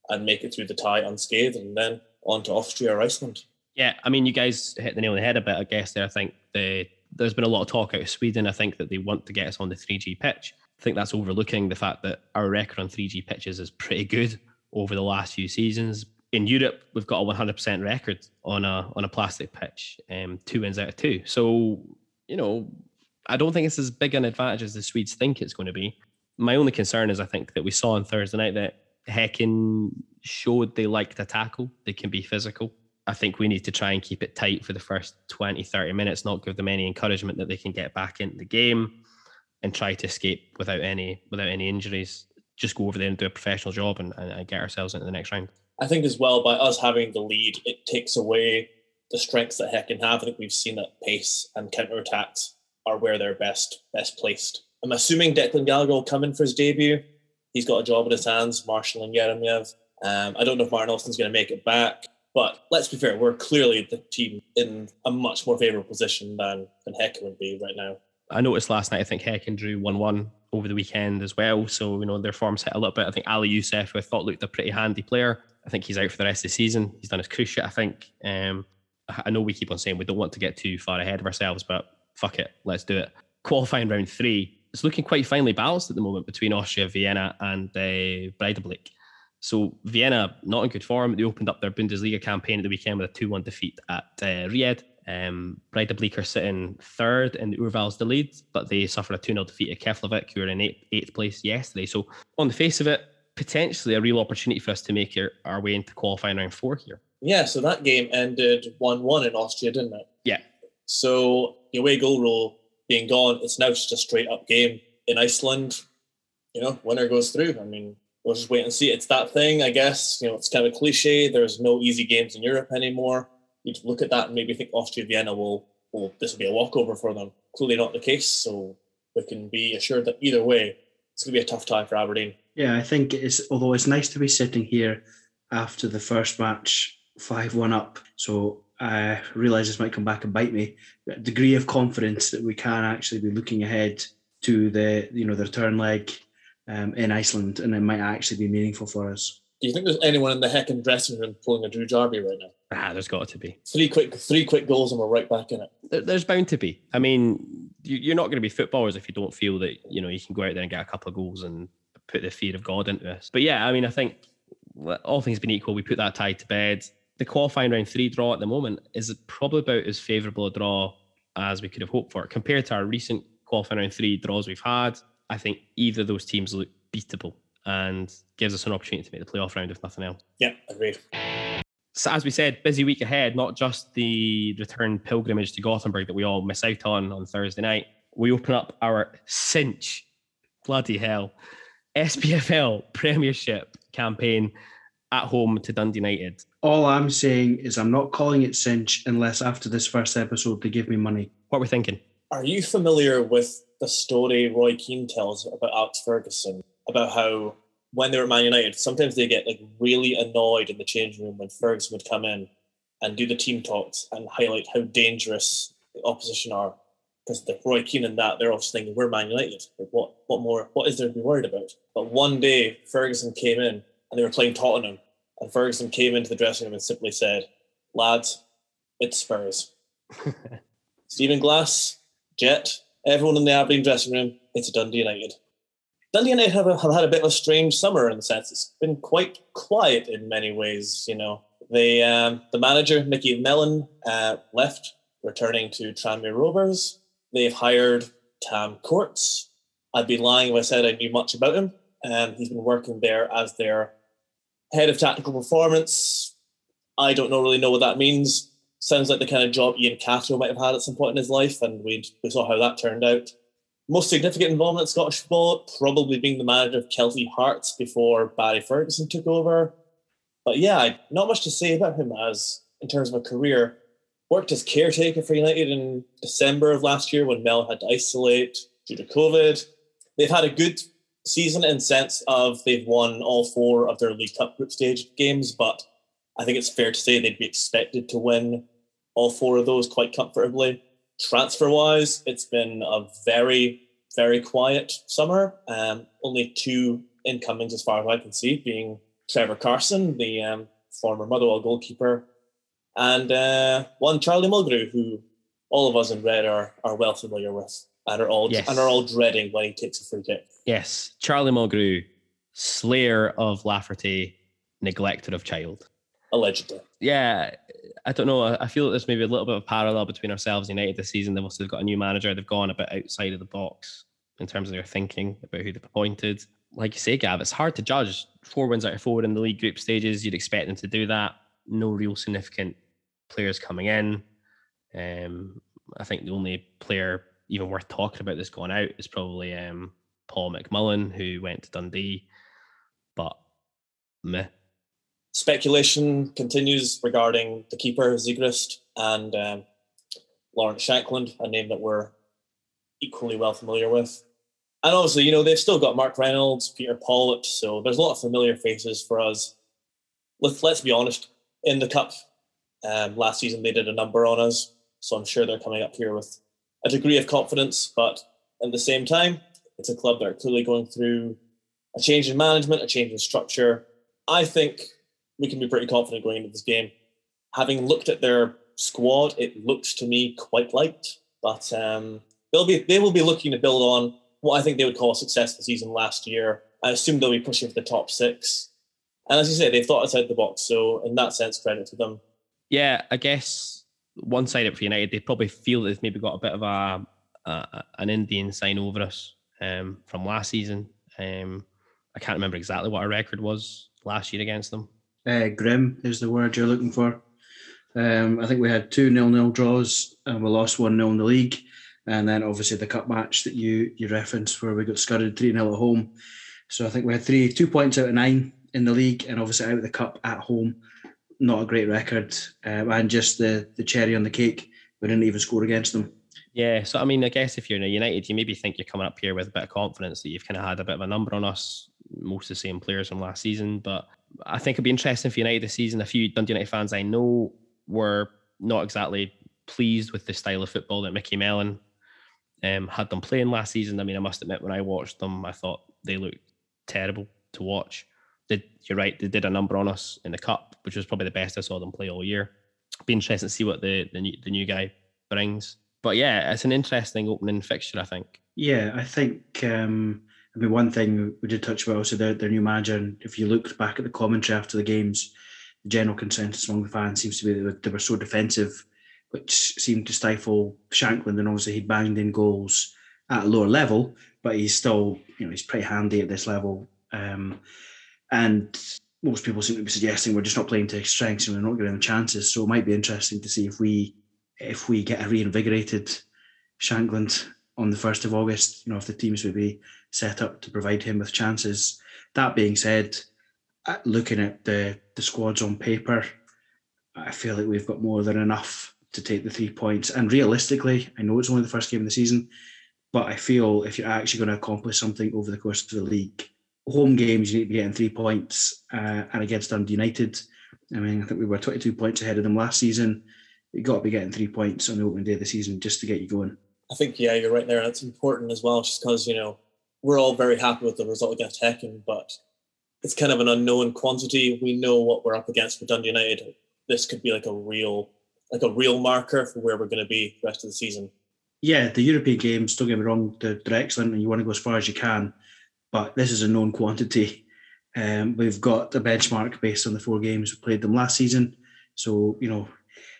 and make it through the tie unscathed and then on to Austria or Iceland. Yeah, I mean, you guys hit the nail on the head a bit, I guess, there. I think the, there's been a lot of talk out of Sweden. I think that they want to get us on the three G pitch. I think that's overlooking the fact that our record on three G pitches is pretty good over the last few seasons. In Europe, we've got a one hundred percent record on a on a plastic pitch, um, two wins out of two. So, you know, I don't think it's as big an advantage as the Swedes think it's going to be. My only concern is I think that we saw on Thursday night that Häcken showed they like to tackle. They can be physical. I think we need to try and keep it tight for the first twenty, thirty minutes, not give them any encouragement that they can get back into the game and try to escape without any without any injuries. Just go over there and do a professional job and, and get ourselves into the next round. I think as well, by us having the lead, it takes away the strengths that Häcken have. I think we've seen that pace and counterattacks are where they're best best placed. I'm assuming Declan Gallagher will come in for his debut. He's got a job in his hands, Marshall and Yeremyev. Um, I don't know if Martin Olsen's going to make it back, but let's be fair, we're clearly the team in a much more favourable position than, than Häcken would be right now. I noticed last night, I think Häcken drew one one over the weekend as well, so you know their form's hit a little bit. I think Ali Youssef, who I thought looked a pretty handy player, I think he's out for the rest of the season. He's done his cruise shit, I think. Um, I know we keep on saying we don't want to get too far ahead of ourselves, but fuck it, let's do it. Qualifying round three, it's looking quite finely balanced at the moment between Austria, Vienna and uh, Breiðablik. So Vienna, not in good form. They opened up their Bundesliga campaign at the weekend with a two one defeat at uh, Ried. Um, Breiðablik are sitting third in the Urval's the lead, but they suffered a two nil defeat at Keflavik, who were in eighth, eighth place yesterday. So on the face of it, potentially a real opportunity for us to make our, our way into qualifying round four here. Yeah, so that game ended one one in Austria, didn't it? Yeah. So the away goal rule being gone, it's now just a straight up game in Iceland. You know, winner goes through. I mean, we'll just wait and see. It's that thing, I guess. You know, it's kind of cliche. There's no easy games in Europe anymore. You look at that and maybe think Austria Vienna will, will this will be a walkover for them. Clearly not the case. So we can be assured that either way, it's going to be a tough time for Aberdeen. Yeah, I think it's, although it's nice to be sitting here after the first match, five one up. So I realise this might come back and bite me. A degree of confidence that we can actually be looking ahead to the, you know, the return leg um, in Iceland, and it might actually be meaningful for us. Do you think there's anyone in the Häcken dressing room pulling a Drew Jarby right now? Ah, there's got to be. Three quick three quick goals and we're right back in it. There, there's bound to be. I mean, you, you're not going to be footballers if you don't feel that, you know, you can go out there and get a couple of goals and put the fear of God into us. But yeah, I mean, I think all things being equal, we put that tie to bed. The qualifying round three draw at the moment is probably about as favourable a draw as we could have hoped for. Compared to our recent qualifying round three draws we've had, I think either of those teams look beatable and gives us an opportunity to make the playoff round if nothing else. Yeah, agreed. So as we said, busy week ahead, not just the return pilgrimage to Gothenburg that we all miss out on on Thursday night. We open up our cinch, bloody hell, S P F L Premiership campaign at home to Dundee United. All I'm saying is I'm not calling it cinch unless after this first episode they give me money. What are we thinking? Are you familiar with the story Roy Keane tells about Alex Ferguson? About how when they were at Man United, sometimes they get like really annoyed in the change room when Ferguson would come in and do the team talks and highlight how dangerous the opposition are. Because the Roy Keane and that, they're obviously thinking, we're Man United. Like, what, what more? What is there to be worried about? But one day, Ferguson came in and they were playing Tottenham. And Ferguson came into the dressing room and simply said, lads, it's Spurs. Stephen Glass, Jet, everyone in the Aberdeen dressing room, it's Dundee United. Dundee United have, have had a bit of a strange summer in the sense it's been quite quiet in many ways, you know. They, um, the manager, Mickey Mellon, uh, left, returning to Tranmere Rovers. They've hired Tam Courts. I'd be lying if I said I knew much about him. Um, he's been working there as their head of tactical performance. I don't know, really know what that means. Sounds like the kind of job Ian Cato might have had at some point in his life, and we we saw how that turned out. Most significant involvement in Scottish football, probably being the manager of Kelty Hearts before Barry Ferguson took over. But yeah, not much to say about him as in terms of a career. worked as caretaker for United in December of last year when Mel had to isolate due to COVID. They've had a good season in sense of they've won all four of their League Cup group stage games, but I think it's fair to say they'd be expected to win all four of those quite comfortably. Transfer-wise, it's been a very, very quiet summer. Um, only two incomings as far as I can see, being Trevor Carson, the um, former Motherwell goalkeeper, and uh, one Charlie Mulgrew, who all of us in red are, are well familiar with and are all yes. and are all dreading when he takes a free kick. Yes, Charlie Mulgrew, slayer of Lafferty, neglected of child. Allegedly. Yeah, I don't know. I feel there's maybe a little bit of parallel between ourselves and United this season. They've also got a new manager. They've gone a bit outside of the box in terms of their thinking about who they've appointed. Like you say, Gav, it's hard to judge. Four wins out of four in the league group stages. You'd expect them to do that. No real significant players coming in. Um, I think the only player even worth talking about that's gone out is probably um, Paul McMullen, who went to Dundee. But meh. Speculation continues regarding the keeper, Zegrist, and um, Lawrence Shankland, a name that we're equally well familiar with. And obviously, you know, they've still got Mark Reynolds, Peter Pollitt, so there's a lot of familiar faces for us. Let's, let's be honest, in the Cup, um, last season they did a number on us, so I'm sure they're coming up here with a degree of confidence, but at the same time, it's a club that are clearly going through a change in management, a change in structure. I think we can be pretty confident going into this game. Having looked at their squad, it looks to me quite light, but um, they'll be they will be looking to build on what I think they would call a successful season last year. I assume they'll be pushing for the top six. And as you say, they've thought outside the box, so in that sense, credit to them. Yeah, I guess one side up for United, they probably feel that they've maybe got a bit of a, a an Indian sign over us um, from last season. Um, I can't remember exactly what our record was last year against them. Uh, grim is the word you're looking for. Um, I think we had two nil-nil draws and we lost one nil in the league, and then obviously the cup match that you you referenced where we got scutted three nil at home. So I think we had three two points out of nine in the league and obviously out of the cup at home. Not a great record, um, and just the the cherry on the cake, we didn't even score against them. Yeah, so I mean, I guess if you're in a United, you maybe think you're coming up here with a bit of confidence that you've kind of had a bit of a number on us, most of the same players from last season, but I think it'd be interesting for United this season. A few Dundee United fans I know were not exactly pleased with the style of football that Mickey Mellon um, had them playing last season. I mean, I must admit, when I watched them, I thought they looked terrible to watch. They, you're right, they did a number on us in the Cup, which was probably the best I saw them play all year. It'd be interesting to see what the, the, new, the new guy brings. But yeah, it's an interesting opening fixture, I think. Yeah, I think... Um... I mean, one thing we did touch about also their, their new manager, and if you looked back at the commentary after the games, the general consensus among the fans seems to be that they were so defensive, which seemed to stifle Shankland, and obviously he banged in goals at a lower level, but he's still, you know, he's pretty handy at this level. Um, and most people seem to be suggesting we're just not playing to his strengths and we're not giving them chances. So it might be interesting to see if we if we get a reinvigorated Shankland on the first of August, you know, if the teams would be set up to provide him with chances. That being said, looking at the, the squads on paper, I feel like we've got more than enough to take the three points. And realistically, I know it's only the first game of the season, but I feel if you're actually going to accomplish something over the course of the league, home games, you need to be getting three points uh, and against Dundee United. I mean, I think we were twenty-two points ahead of them last season. You've got to be getting three points on the opening day of the season just to get you going. I think, yeah, you're right there. And it's important as well, just because, you know, we're all very happy with the result against Häcken, but it's kind of an unknown quantity. We know what we're up against with Dundee United. This could be like a real like a real marker for where we're going to be the rest of the season. Yeah, the European games, don't get me wrong, they're, they're excellent and you want to go as far as you can, but this is a known quantity. Um, we've got a benchmark based on the four games we played them last season. So, you know,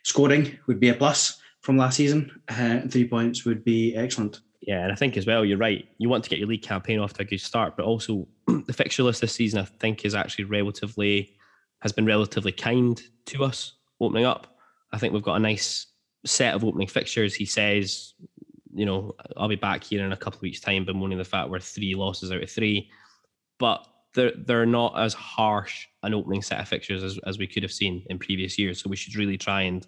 scoring would be a plus from last season. Uh, three points would be excellent. Yeah, and I think as well, you're right. You want to get your league campaign off to a good start, but also the fixture list this season, I think, is actually relatively, has been relatively kind to us opening up. I think we've got a nice set of opening fixtures. He says, you know, I'll be back here in a couple of weeks' time bemoaning the fact we're three losses out of three, but they're, they're not as harsh an opening set of fixtures as, as we could have seen in previous years. So we should really try and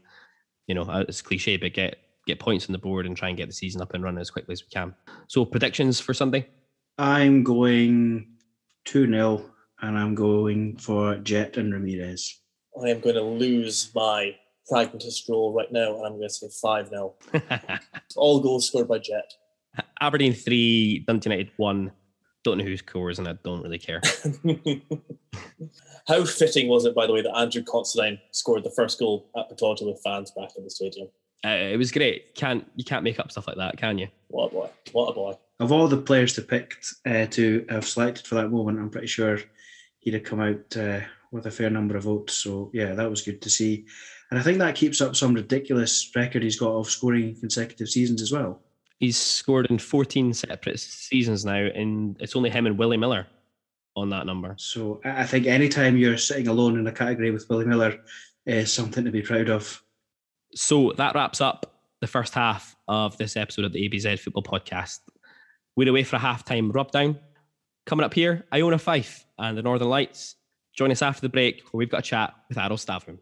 you know, it's cliche, but get get points on the board and try and get the season up and running as quickly as we can. So predictions for Sunday? I'm going two nil and I'm going for Jet and Ramirez. I am going to lose my pragmatist role right now and I'm going to say five nil. All goals scored by Jet. Aberdeen three, Dundee United one. Don't know who scores and I don't really care. How fitting was it, by the way, that Andrew Considine scored the first goal at Petardot with fans back in the stadium? Uh, it was great. Can't you can't make up stuff like that, can you? What a boy. What a boy. Of all the players to pick uh, to have selected for that moment, I'm pretty sure he'd have come out uh, with a fair number of votes. So, yeah, that was good to see. And I think that keeps up some ridiculous record he's got of scoring consecutive seasons as well. He's scored in fourteen separate seasons now, and it's only him and Willie Miller on that number. So I think any time you're sitting alone in a category with Willie Miller is something to be proud of. So that wraps up the first half of this episode of the A B Z Football Podcast. We're away for a half-time rubdown. Coming up here, Iona Fife and the Northern Lights. Join us after the break where we've got a chat with Arild Stavrum.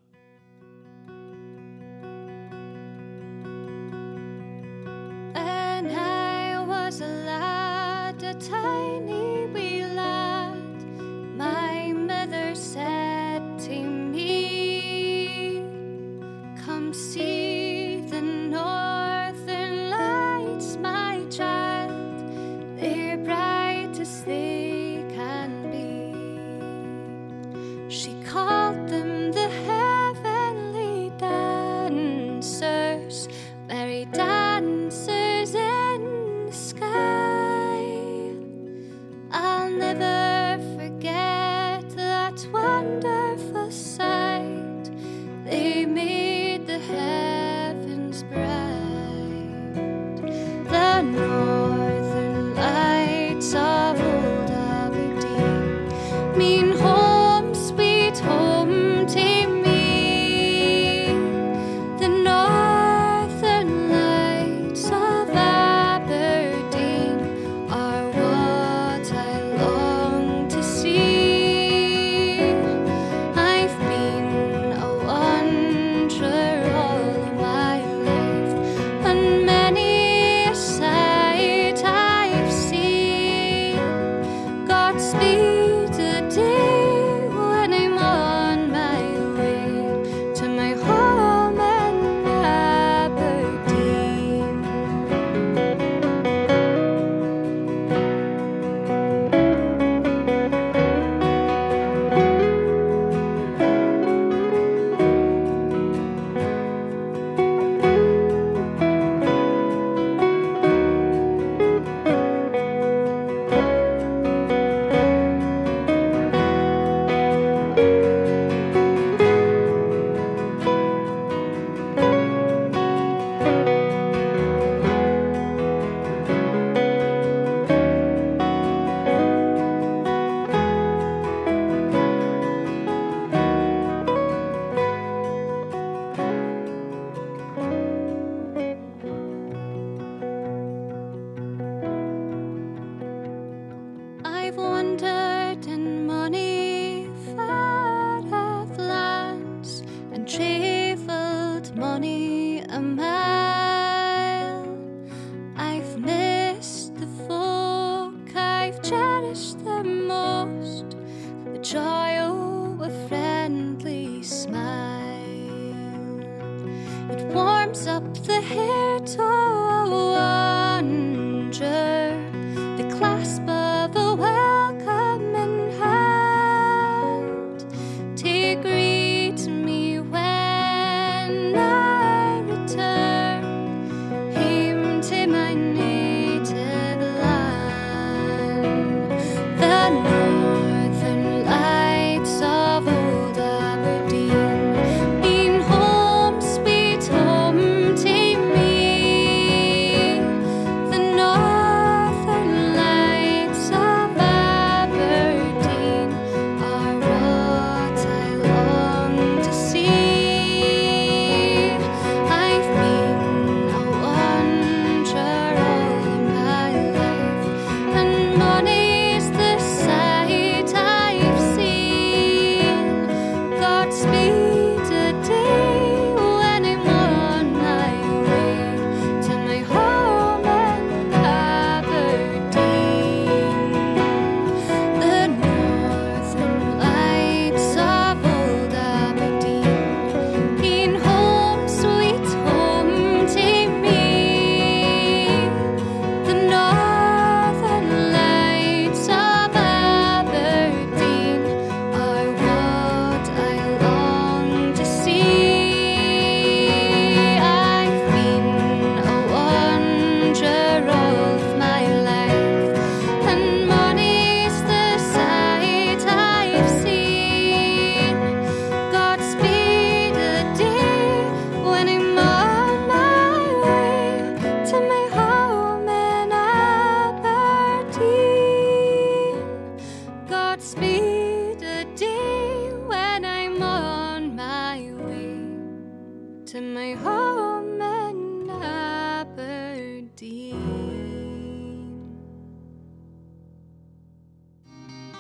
to my home in Aberdeen.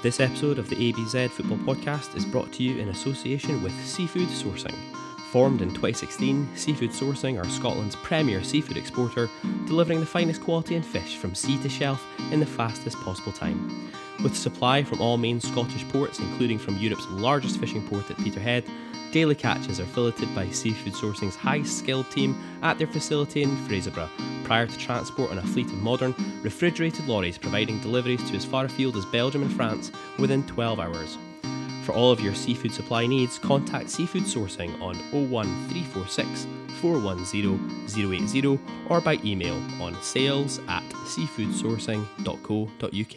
This episode of the A B Z Football Podcast is brought to you in association with Seafood Sourcing. Formed in twenty sixteen, Seafood Sourcing are Scotland's premier seafood exporter, delivering the finest quality in fish from sea to shelf in the fastest possible time. With supply from all main Scottish ports, including from Europe's largest fishing port at Peterhead, daily catches are filleted by Seafood Sourcing's high-skilled team at their facility in Fraserburgh, prior to transport on a fleet of modern, refrigerated lorries providing deliveries to as far afield as Belgium and France within twelve hours. For all of your seafood supply needs, contact Seafood Sourcing on oh one three four six, four one zero, zero eight zero or by email on sales at seafood sourcing dot co dot uk.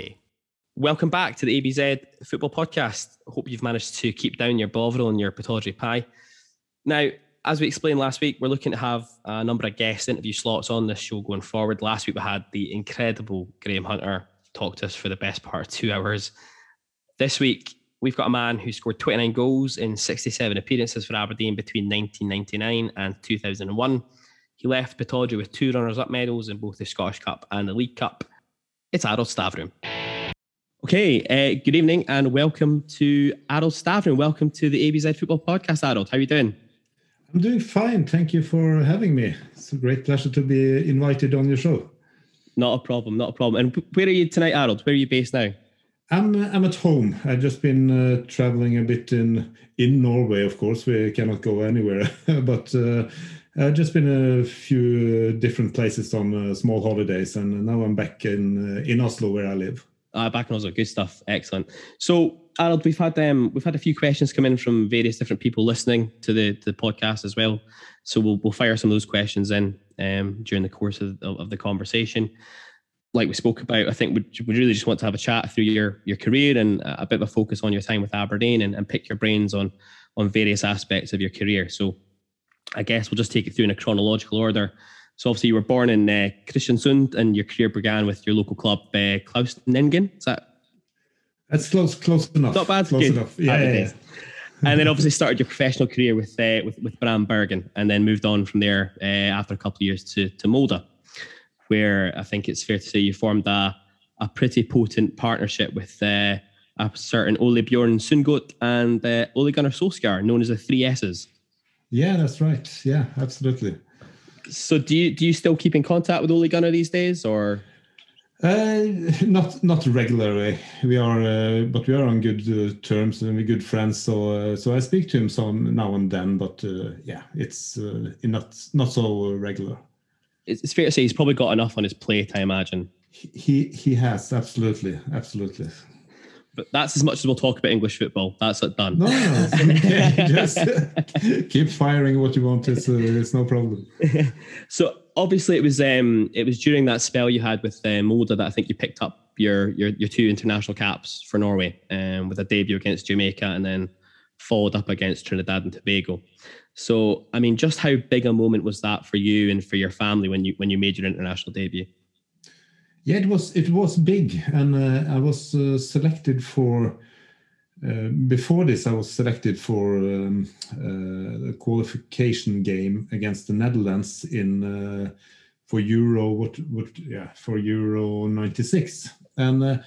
Welcome back to the A B Z Football Podcast. Hope you've managed to keep down your Bovril and your pathology pie. Now, as we explained last week, we're looking to have a number of guest interview slots on this show going forward. Last week we had the incredible Graham Hunter talk to us for the best part of two hours. This week we've got a man who scored twenty-nine goals in sixty-seven appearances for Aberdeen between nineteen ninety-nine and two thousand one. He left pathology with two runners-up medals in both the Scottish Cup and the League Cup. It's Arild Stavrum. Okay, uh, good evening and welcome to Arild Stavrum. Welcome to the A B Z Football Podcast, Arild. How are you doing? I'm doing fine. Thank you for having me. It's a great pleasure to be invited on your show. Not a problem, not a problem. And where are you tonight, Arild? Where are you based now? I'm I'm at home. I've just been uh, traveling a bit in in Norway. Of course, we cannot go anywhere. but uh, I've just been a few different places on uh, small holidays, and now I'm back in uh, in Oslo, where I live. Ah, uh, back in Oslo. Good stuff. Excellent. So, Arild, we've had um, we've had a few questions come in from various different people listening to the to the podcast as well. So we'll we'll fire some of those questions in um, during the course of, of, of the conversation. Like we spoke about, I think we we really just want to have a chat through your your career and a bit of a focus on your time with Aberdeen and, and pick your brains on on various aspects of your career. So I guess we'll just take it through in a chronological order. So obviously you were born in uh, Kristiansund and your career began with your local club, uh, Klausningen. Is that? That's close, close enough. Not bad. Close Good. enough. Yeah. yeah, yeah. And then obviously started your professional career with uh, with with Bram Bergen and then moved on from there uh, after a couple of years to to Molde, where I think it's fair to say you formed a, a pretty potent partnership with uh, a certain Ole Bjorn Sundgodt and uh, Ole Gunnar Solskjaer, known as the three S's. Yeah, that's right. Yeah, absolutely. So do you do you still keep in contact with Ole Gunnar these days, or...? Uh, not not regularly. We are, uh, but we are on good uh, terms and we're good friends. So uh, so I speak to him some now and then, but uh, yeah, it's uh, not not so regular. It's fair to say he's probably got enough on his plate, I imagine. He he has, absolutely, absolutely. But that's as much as we'll talk about English football. That's it, done. No, no, okay. Just keep firing what you want. It's, uh, it's no problem. So obviously it was um, it was during that spell you had with uh, Molde that I think you picked up your your your two international caps for Norway, um, with a debut against Jamaica and then followed up against Trinidad and Tobago. So, I mean, just how big a moment was that for you and for your family when you when you made your international debut? Yeah, it was it was big, and uh, I was uh, selected for. Uh, before this, I was selected for um, uh, a qualification game against the Netherlands in uh, for Euro what what yeah for Euro ninety-six, and uh,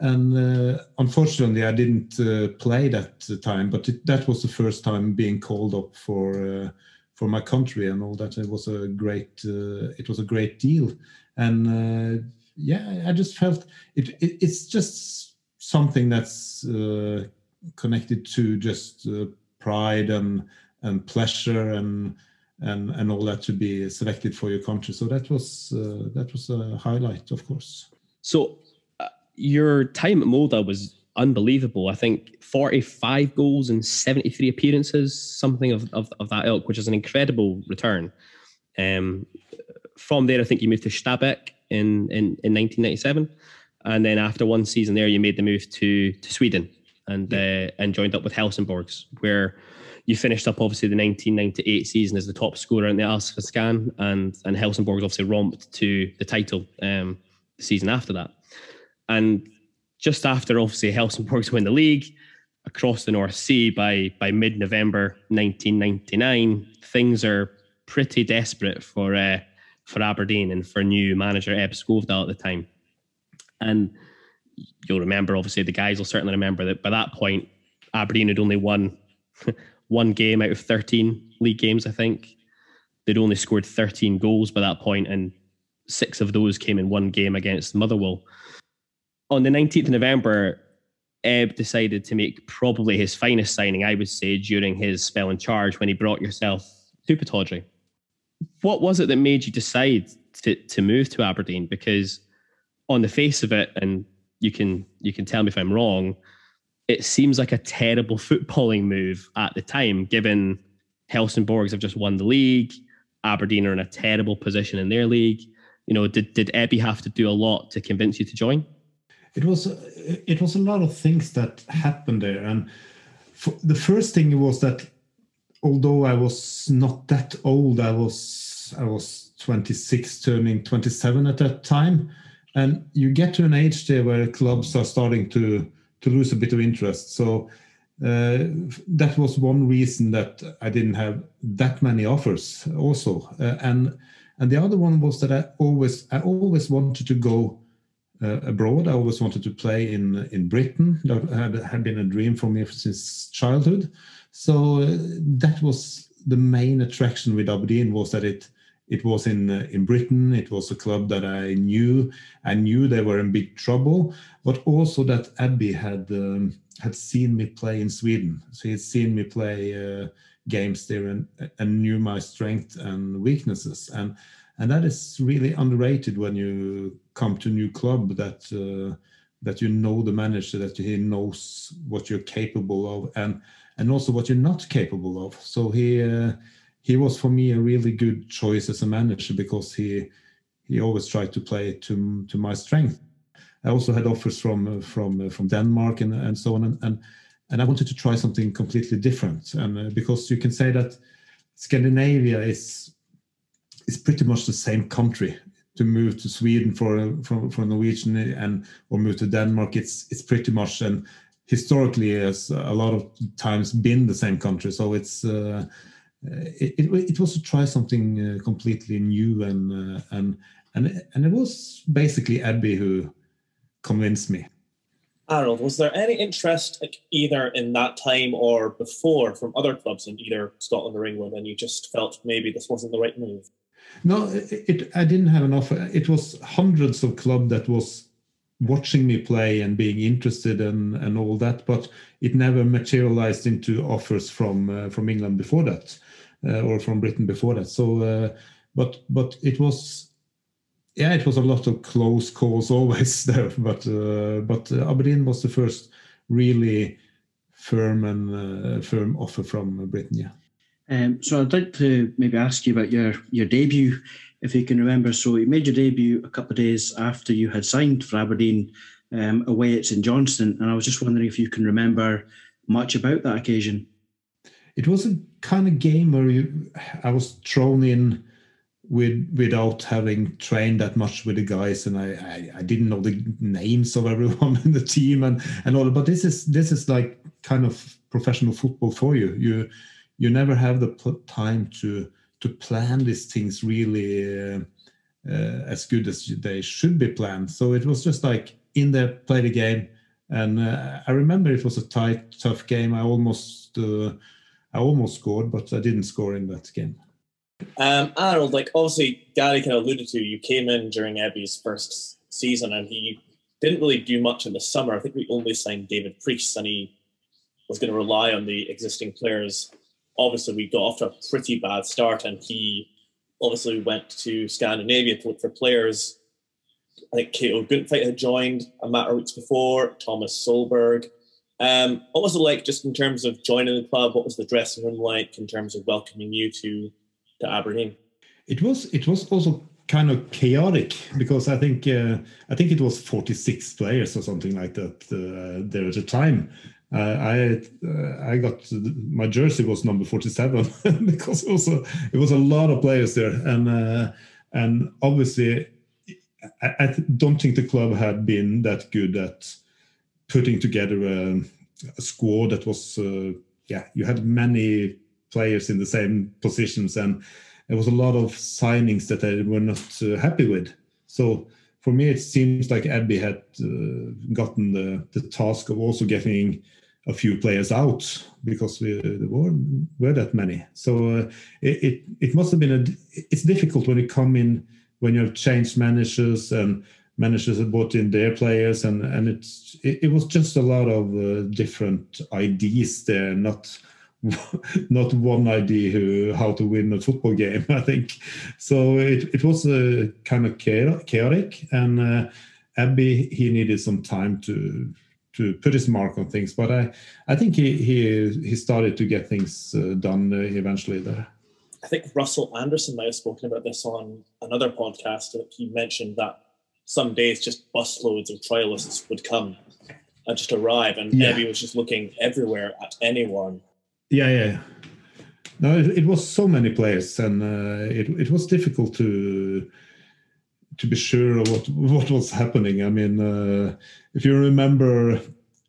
and uh, unfortunately I didn't uh, play that time, but it, that was the first time being called up for uh, for my country and all that. It was a great uh, it was a great deal, and uh, yeah, I just felt it, it it's just something that's uh, connected to just uh, pride and and pleasure and and and all that, to be selected for your country. So that was uh, that was a highlight, of course. So your time at Molde was unbelievable. I think forty-five goals and seventy-three appearances, something of, of, of that ilk, which is an incredible return. Um, from there, I think you moved to Stabæk in, in, in nineteen ninety-seven. And then after one season there, you made the move to, to Sweden and yeah. uh, and joined up with Helsingborgs, where you finished up, obviously, the nineteen ninety-eight season as the top scorer in the Allsvenskan, and, and Helsingborgs obviously romped to the title um, the season after that. And just after, obviously, Helsingborgs win the league across the North Sea by by mid-November nineteen ninety-nine, things are pretty desperate for uh, for Aberdeen and for new manager Ebbe Skovdahl at the time. And you'll remember, obviously, the guys will certainly remember that by that point, Aberdeen had only won one game out of thirteen league games, I think. They'd only scored thirteen goals by that point, and six of those came in one game against Motherwell. On the nineteenth of November, Ebbe decided to make probably his finest signing, I would say, during his spell in charge, when he brought yourself to Pittodrie. What was it that made you decide to, to move to Aberdeen? Because on the face of it, and you can you can tell me if I'm wrong, it seems like a terrible footballing move at the time, given Helsingborgs have just won the league, Aberdeen are in a terrible position in their league. You know, did did Ebbe have to do a lot to convince you to join? It was it was a lot of things that happened there, and for, the first thing was that although I was not that old, I was I was twenty-six, turning twenty-seven at that time, and you get to an age there where clubs are starting to to lose a bit of interest. So uh, that was one reason that I didn't have that many offers. Also, uh, and and the other one was that I always I always wanted to go. Uh, abroad. I always wanted to play in in Britain. That had, had been a dream for me since childhood. So uh, that was the main attraction with Aberdeen, was that it it was in uh, in Britain. It was a club that I knew. I knew they were in big trouble, but also that Ebbe had um, had seen me play in Sweden. So he'd seen me play uh, games there and and knew my strengths and weaknesses. And And that is really underrated when you come to a new club, that uh, that you know the manager, that he knows what you're capable of and and also what you're not capable of. So he uh, he was for me a really good choice as a manager, because he he always tried to play to to my strength. I also had offers from from from Denmark and, and so on, and, and and I wanted to try something completely different. And uh, because you can say that Scandinavia is. It's pretty much the same country. To move to Sweden for for, for Norwegian and or move to Denmark, it's it's pretty much, and historically has a lot of times been the same country. So it's uh, it, it it was to try something uh, completely new, and uh, and and and it was basically Ebbe who convinced me. Arild, was there any interest like, either in that time or before from other clubs in either Scotland or England, and you just felt maybe this wasn't the right move? No, it, it, I didn't have an offer. It was hundreds of clubs that was watching me play and being interested and, and all that, but it never materialized into offers from uh, from England before that, uh, or from Britain before that. So, uh, but but it was, yeah, it was a lot of close calls always there. But uh, but uh, Aberdeen was the first really firm and uh, firm offer from Britain, yeah. Um, so I'd like to maybe ask you about your, your debut, if you can remember. So you made your debut a couple of days after you had signed for Aberdeen, um, away at St Johnstone, and I was just wondering if you can remember much about that occasion. It was a kind of game where you, I was thrown in with without having trained that much with the guys, and I, I, I didn't know the names of everyone in the team and, and all. But this is this is like kind of professional football for you. You. You never have the time to to plan these things really uh, uh, as good as they should be planned. So it was just like in there, play the game, and uh, I remember it was a tight, tough game. I almost uh, I almost scored, but I didn't score in that game. Um, Arild, like obviously, Gary kind of alluded to, you came in during Ebbe's first season, and he didn't really do much in the summer. I think we only signed David Priest, and he was going to rely on the existing players. Obviously, we got off to a pretty bad start, and he obviously went to Scandinavia to look for players. I think Cato Guntfight had joined a matter of weeks before, Thomas Solberg. Um, what was it like just in terms of joining the club? What was the dressing room like in terms of welcoming you to, to Aberdeen? It was it was also kind of chaotic, because I think uh, I think it was forty-six players or something like that uh, there at the time. Uh, I uh, I got my jersey was number forty-seven because it was, a, it was a lot of players there, and uh, and obviously I, I don't think the club had been that good at putting together a, a squad that was uh, yeah you had many players in the same positions, and there was a lot of signings that I were not uh, happy with. So for me, it seems like Ebbe had uh, gotten the, the task of also getting a few players out, because we, there were, were that many. So uh, it, it it must have been a. It's difficult when you come in, when you have changed managers and managers have brought in their players, and and it's it, it was just a lot of uh, different ideas there, not not one idea who, how to win a football game. I think so. It it was uh, kind of chaotic, and uh, Ebbe, he needed some time to. to put his mark on things, but I, I think he he he started to get things uh, done uh, eventually there. I think Russell Anderson might have spoken about this on another podcast. That he mentioned that some days just busloads of trialists would come and just arrive, and yeah. Ebbe was just looking everywhere at anyone. Yeah, yeah. No, it, it was so many players, and uh, it it was difficult to. to be sure of what, what was happening. I mean, uh, if you remember,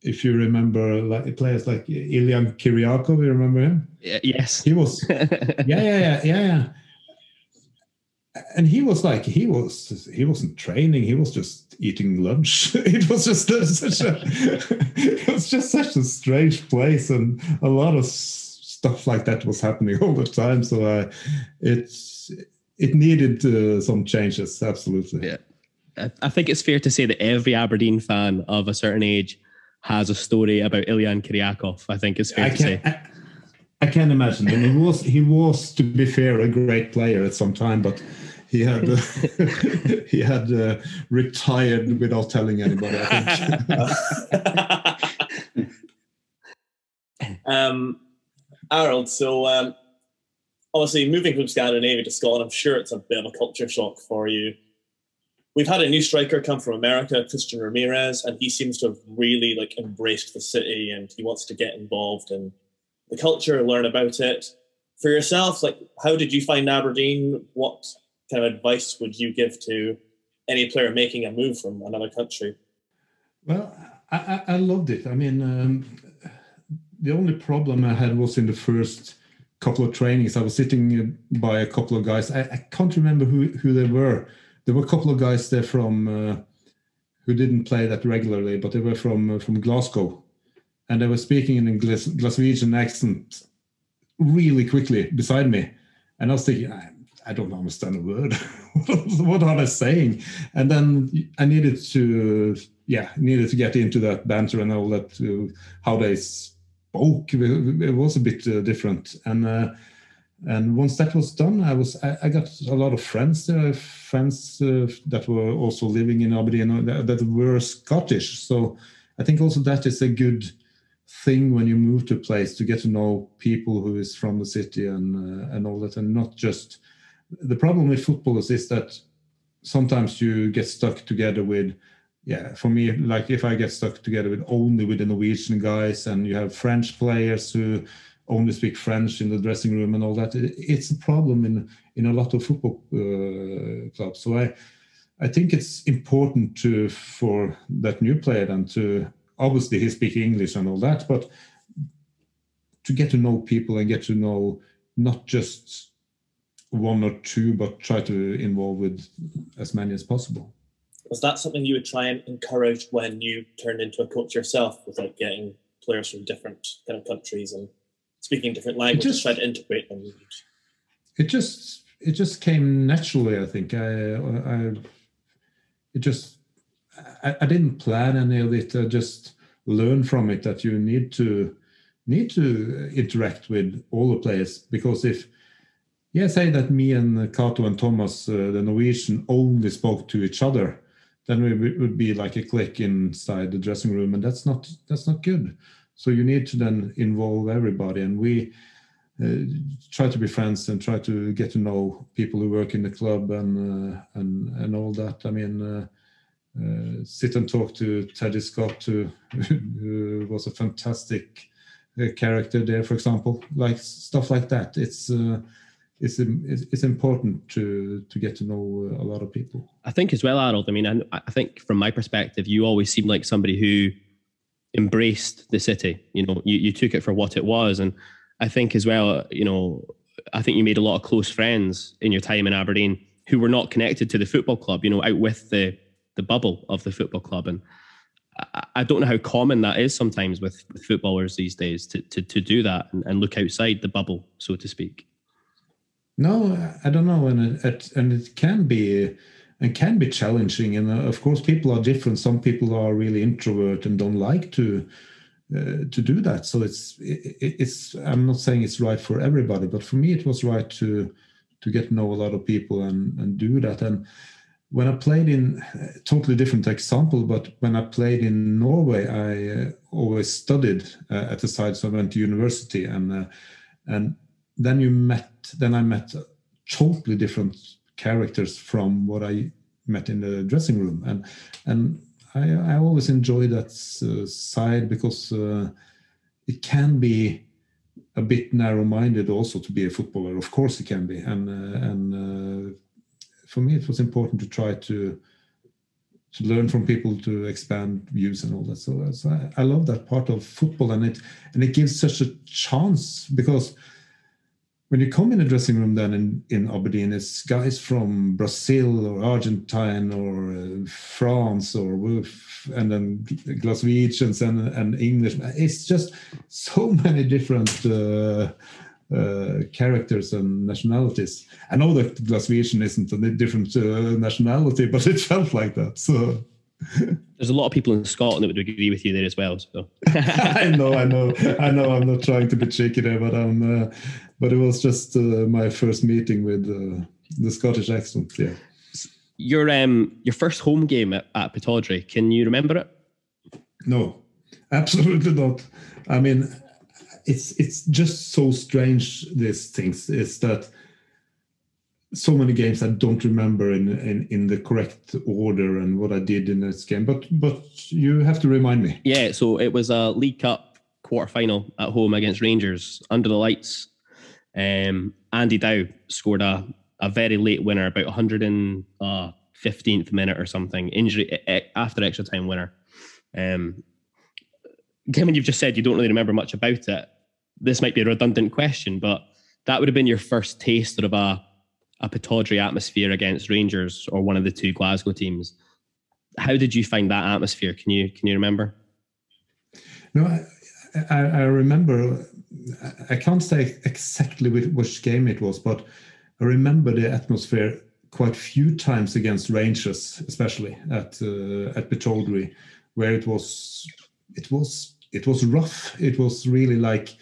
if you remember like players like Ilyan Kiriakov, you remember him? Yeah, yes. He was, yeah, yeah, yeah, yeah. And he was like, he was, he wasn't training. He was just eating lunch. It was just uh, such a, it was just such a strange place. And a lot of stuff like that was happening all the time. So uh, it's, It needed uh, some changes, absolutely. Yeah, I, I think it's fair to say that every Aberdeen fan of a certain age has a story about Ilyan Kiriakov. I think it's fair I to can, say. I, I can imagine. And he was, he was, to be fair, a great player at some time, but he had uh, he had uh, retired without telling anybody, I think. um, Arild, so. Um, Obviously, moving from Scandinavia to Scotland, I'm sure it's a bit of a culture shock for you. We've had a new striker come from America, Christian Ramirez, and he seems to have really like embraced the city, and he wants to get involved in the culture, learn about it. For yourself, like, how did you find Aberdeen? What kind of advice would you give to any player making a move from another country? Well, I, I, I loved it. I mean, um, the only problem I had was in the first couple of trainings. I was sitting by a couple of guys. I, I can't remember who, who they were. There were a couple of guys there from uh, who didn't play that regularly, but they were from uh, from Glasgow, and they were speaking in a Glas- Glaswegian accent really quickly beside me, and I was thinking, I, I don't understand a word. What are they saying? And then I needed to yeah needed to get into that banter and all that, uh, how they. Oak, it was a bit uh, different, and uh, and once that was done, I was I, I got a lot of friends there, friends uh, that were also living in Aberdeen that, that were Scottish. So I think also that is a good thing when you move to a place, to get to know people who is from the city and uh, and all that, and not just. The problem with footballers is that sometimes you get stuck together with. Yeah, for me, like if I get stuck together with only with the Norwegian guys, and you have French players who only speak French in the dressing room and all that, it's a problem in, in a lot of football uh, clubs. So I I think it's important to for that new player then to, obviously he's speaking English and all that, but to get to know people and get to know not just one or two, but try to involve with as many as possible. Was that something you would try and encourage when you turned into a coach yourself, without getting players from different kind of countries and speaking different languages, just, try to integrate them? It just it just came naturally, I think. I, I it just I, I didn't plan any of it. I just learned from it that you need to need to interact with all the players, because if. Yeah, say that me and Kato and Thomas, uh, the Norwegian, only spoke to each other, then we would be like a clique inside the dressing room, and that's not that's not good. So you need to then involve everybody, and we uh, try to be friends and try to get to know people who work in the club and uh, and and all that. I mean, uh, uh, sit and talk to Teddy Scott, who, who was a fantastic uh, character there, for example, like stuff like that. It's uh, It's, it's important to, to get to know a lot of people. I think as well, Arild, I mean, I, I think from my perspective, you always seemed like somebody who embraced the city. You know, you, you took it for what it was. And I think as well, you know, I think you made a lot of close friends in your time in Aberdeen who were not connected to the football club, you know, out with the the bubble of the football club. And I, I don't know how common that is sometimes with footballers these days to to, to do that and, and look outside the bubble, so to speak. No, I don't know. And it, and it can be and can be challenging. And of course, people are different. Some people are really introvert and don't like to Uh, to do that, so it's it, it's. I'm not saying it's right for everybody, but for me, it was right to to get to know a lot of people and and do that. And when I played in a totally different example, but when I played in Norway, I uh, always studied uh, at the side, so I went to university, and uh, and then you met. Then I met totally different characters from what I met in the dressing room, and and. I, I always enjoy that uh, side because uh, it can be a bit narrow-minded also to be a footballer. Of course, it can be, and uh, and uh, for me, it was important to try to to learn from people, to expand views and all that. So, uh, so I, I love that part of football, and it and it gives such a chance because when you come in the dressing room, then in, in Aberdeen, it's guys from Brazil or Argentine or uh, France or and then Glaswegians and and English. It's just so many different uh, uh, characters and nationalities. I know that Glaswegian isn't a different uh, nationality, but it felt like that. So. There's a lot of people in Scotland that would agree with you there as well. So I know, I know, I know. I'm not trying to be cheeky there, but I'm. Uh, but it was just uh, my first meeting with uh, the Scottish accent. Yeah. Your um your first home game at, at Pittodrie. Can you remember it? No, absolutely not. I mean, it's it's just so strange. These things is that. So many games I don't remember in, in, in the correct order and what I did in this game, but but you have to remind me. Yeah, so it was a League Cup quarter-final at home against Rangers under the lights. Um, Andy Dow scored a, a very late winner, about one hundred fifteenth minute or something, injury after extra time winner. Um, given you've just said you don't really remember much about it, this might be a redundant question, but that would have been your first taster of a a Pittodrie atmosphere against Rangers or one of the two Glasgow teams. How did you find that atmosphere? Can you can you remember? No, I, I, I remember. I can't say exactly which game it was, but I remember the atmosphere quite a few times against Rangers, especially at uh, at Pittodrie, where it was it was it was rough. It was really like,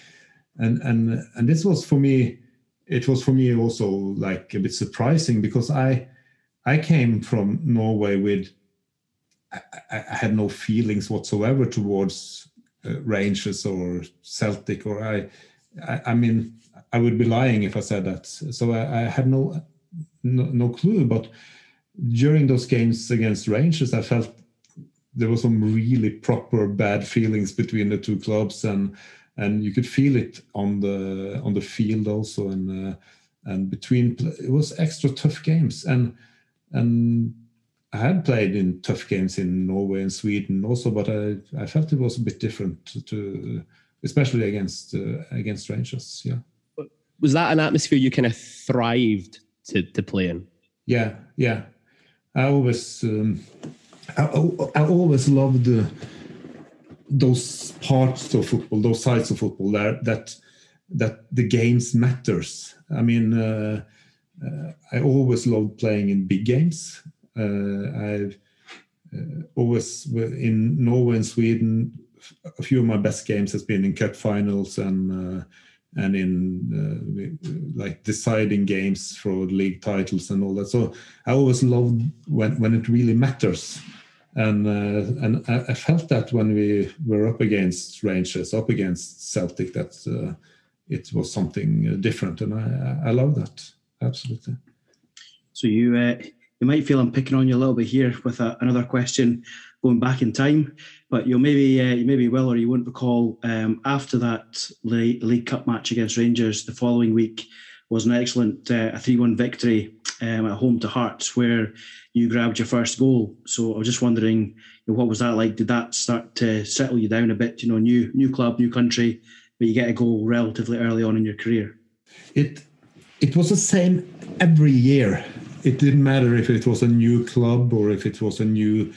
and and and this was for me. It was for me also like a bit surprising because I I came from Norway with I, I had no feelings whatsoever towards uh, Rangers or Celtic or I, I I mean I would be lying if I said that, so I, I had no, no no clue. But during those games against Rangers, I felt there was some really proper bad feelings between the two clubs, and And you could feel it on the on the field also, and uh, and between it was extra tough games, and and I had played in tough games in Norway and Sweden also, but I, I felt it was a bit different to, especially against uh, against Rangers. Yeah, was that an atmosphere you kind of thrived to to play in? Yeah, yeah. I always um, I, I always loved. Uh, Those parts of football, those sides of football, that that, that the games matters. I mean, uh, uh, I always loved playing in big games. Uh, I've uh, always in Norway and Sweden. A few of my best games has been in cup finals and uh, and in uh, like deciding games for league titles and all that. So I always loved when when it really matters. And uh, and I felt that when we were up against Rangers, up against Celtic, that uh, it was something different, and I, I love that absolutely. So you uh, you might feel I'm picking on you a little bit here with a, another question going back in time, but you'll maybe uh, you maybe will or you won't recall. Um, after that League Cup match against Rangers, the following week was an excellent uh, a three one victory um, at home to Hearts, where you grabbed your first goal. So I was just wondering, you know, what was that like? Did that start to settle you down a bit? You know, new new club, new country, but you get a goal relatively early on in your career. It it was the same every year. It didn't matter if it was a new club or if it was a new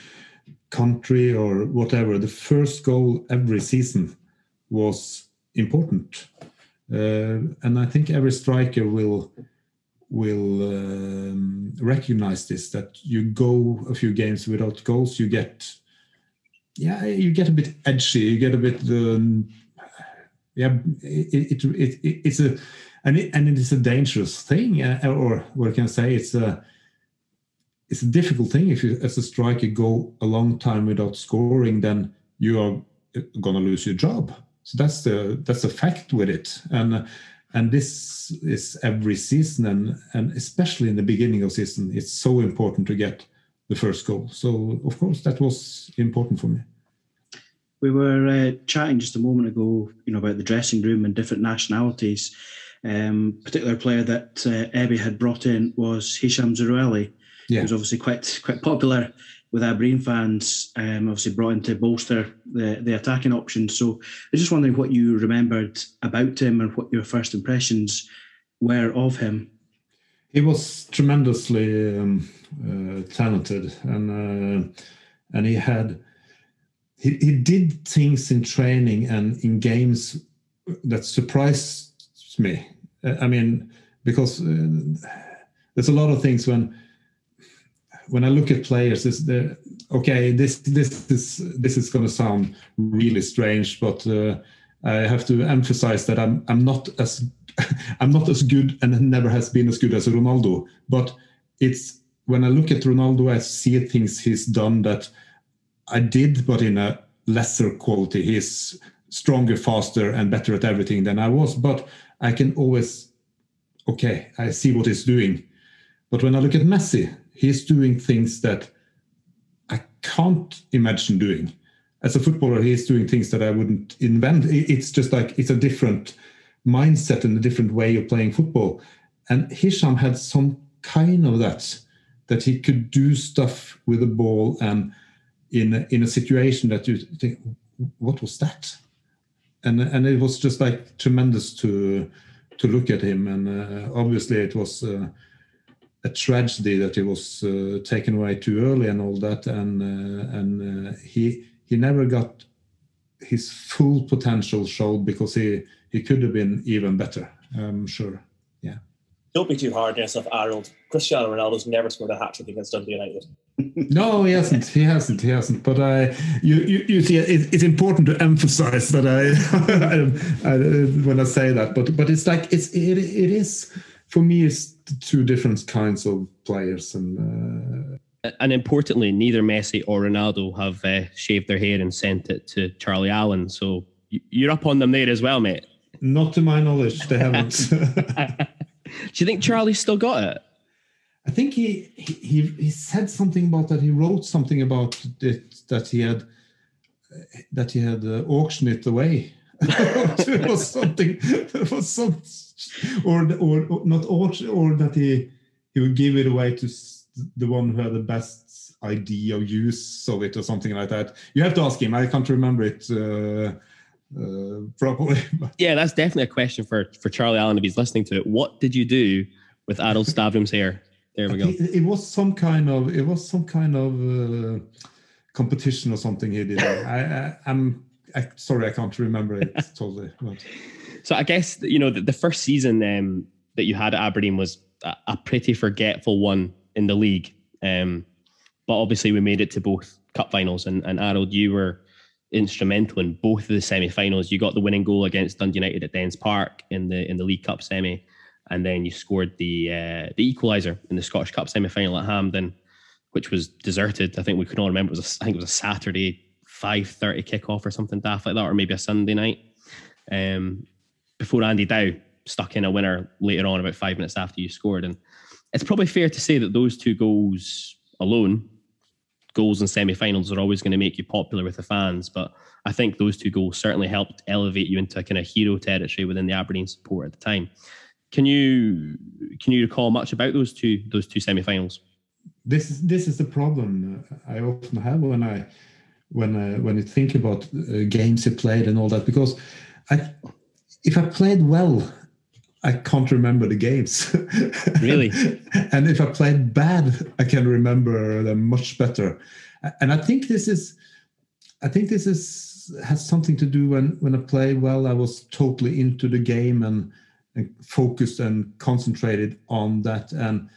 country or whatever. The first goal every season was important. Uh, and I think every striker will will um, recognize this, that you go a few games without goals, you get yeah you get a bit edgy, you get a bit um, yeah it, it, it, it it's a and it, and it is a dangerous thing, uh, or what can I say, it's a it's a difficult thing. If you as a striker go a long time without scoring, then you are gonna lose your job. So that's the that's the fact with it. And uh, And this is every season, and, and especially in the beginning of season, it's so important to get the first goal. So, of course, that was important for me. We were uh, chatting just a moment ago, you know, about the dressing room and different nationalities. Um, particular player that uh, Ebbe had brought in was Hisham Zerouali. Yeah. He was obviously quite quite popular with Aberdeen fans, um, obviously brought in to bolster the, the attacking options. So I was just wondering what you remembered about him and what your first impressions were of him. He was tremendously um, uh, talented, and uh, and he had he, he did things in training and in games that surprised me. I mean, because uh, there's a lot of things when. When I look at players, is there, okay, this this this this is going to sound really strange, but uh, I have to emphasize that I'm I'm not as I'm not as good, and never has been as good as Ronaldo. But it's when I look at Ronaldo, I see things he's done that I did, but in a lesser quality. He's stronger, faster, and better at everything than I was. But I can always, okay, I see what he's doing. But when I look at Messi, he's doing things that I can't imagine doing. As a footballer, he's doing things that I wouldn't invent. It's just like, it's a different mindset and a different way of playing football. And Hisham had some kind of that, that he could do stuff with the ball and in a, in a situation that you think, what was that? And and it was just like tremendous to to look at him. And uh, obviously it was... Uh, a tragedy that he was uh, taken away too early and all that, and uh, and uh, he he never got his full potential showed, because he he could have been even better, I'm sure. Yeah. Don't be too hard on yourself, Arild. Cristiano Ronaldo's never scored a hat trick against Dundee United. No, he hasn't. He hasn't. He hasn't. But I, you, you, you see, it, it's important to emphasize that I, I, I, when I say that. But but it's like it's it it is. For me, it's two different kinds of players. And uh... and importantly, neither Messi or Ronaldo have uh, shaved their hair and sent it to Charlie Allen. So you're up on them there as well, mate. Not to my knowledge, they haven't. Do you think Charlie's still got it? I think he he he said something about that. He wrote something about it, that he had that he had uh, auctioned it away. It was something. It was something. Or, or or not or, or that he he would give it away to the one who had the best idea or use of it or something like that. You have to ask him. I can't remember it uh, uh, properly. Yeah, that's definitely a question for, for Charlie Allen if he's listening to it. What did you do with Arild Stavrum's hair? There we go. It was some kind of it was some kind of uh, competition or something he did. I, I I'm I, sorry, I can't remember it totally. But. So I guess, you know, the, the first season um, that you had at Aberdeen was a, a pretty forgetful one in the league. Um, but obviously we made it to both cup finals, and, and Arild, you were instrumental in both of the semi-finals. You got the winning goal against Dundee United at Dens Park in the in the League Cup semi, and then you scored the uh, the equaliser in the Scottish Cup semi-final at Hampden, which was deserted. I think we can all remember. It was a, I think it was a Saturday five thirty kickoff or something daft like that, or maybe a Sunday night. Um, before Andy Dow stuck in a winner later on about five minutes after you scored. And it's probably fair to say that those two goals alone, goals in semi-finals are always going to make you popular with the fans, but I think those two goals certainly helped elevate you into a kind of hero territory within the Aberdeen support at the time. Can you can you recall much about those two those two semi-finals? This is, this is the problem I often have when I when I, when you think about uh, games you played and all that, because I... If I played well, I can't remember the games. Really? And if I played bad, I can remember them much better. And I think this is, I think this is has something to do when when I play well, I was totally into the game and, and focused and concentrated on that, and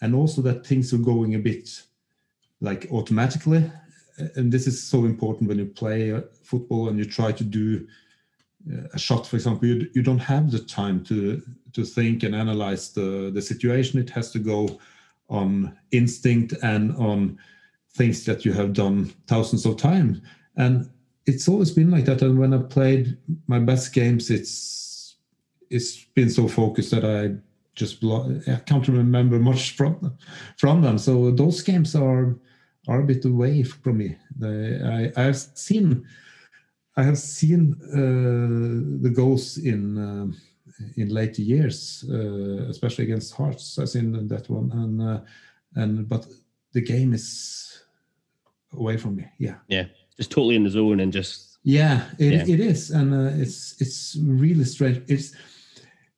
and also that things are going a bit like automatically. And this is so important when you play football and you try to do a shot, for example. You, you don't have the time to to think and analyze the, the situation. It has to go on instinct and on things that you have done thousands of times. And it's always been like that. And when I played my best games, it's it's been so focused that I just blo- I can't remember much from from them. So those games are are a bit away from me. They, I, I've seen. I have seen uh, the goals in um, in later years, uh, especially against Hearts. I've seen that one, and uh, and but the game is away from me. Yeah, yeah, just totally in the zone and just yeah, it yeah. it is, and uh, it's it's really strange. It's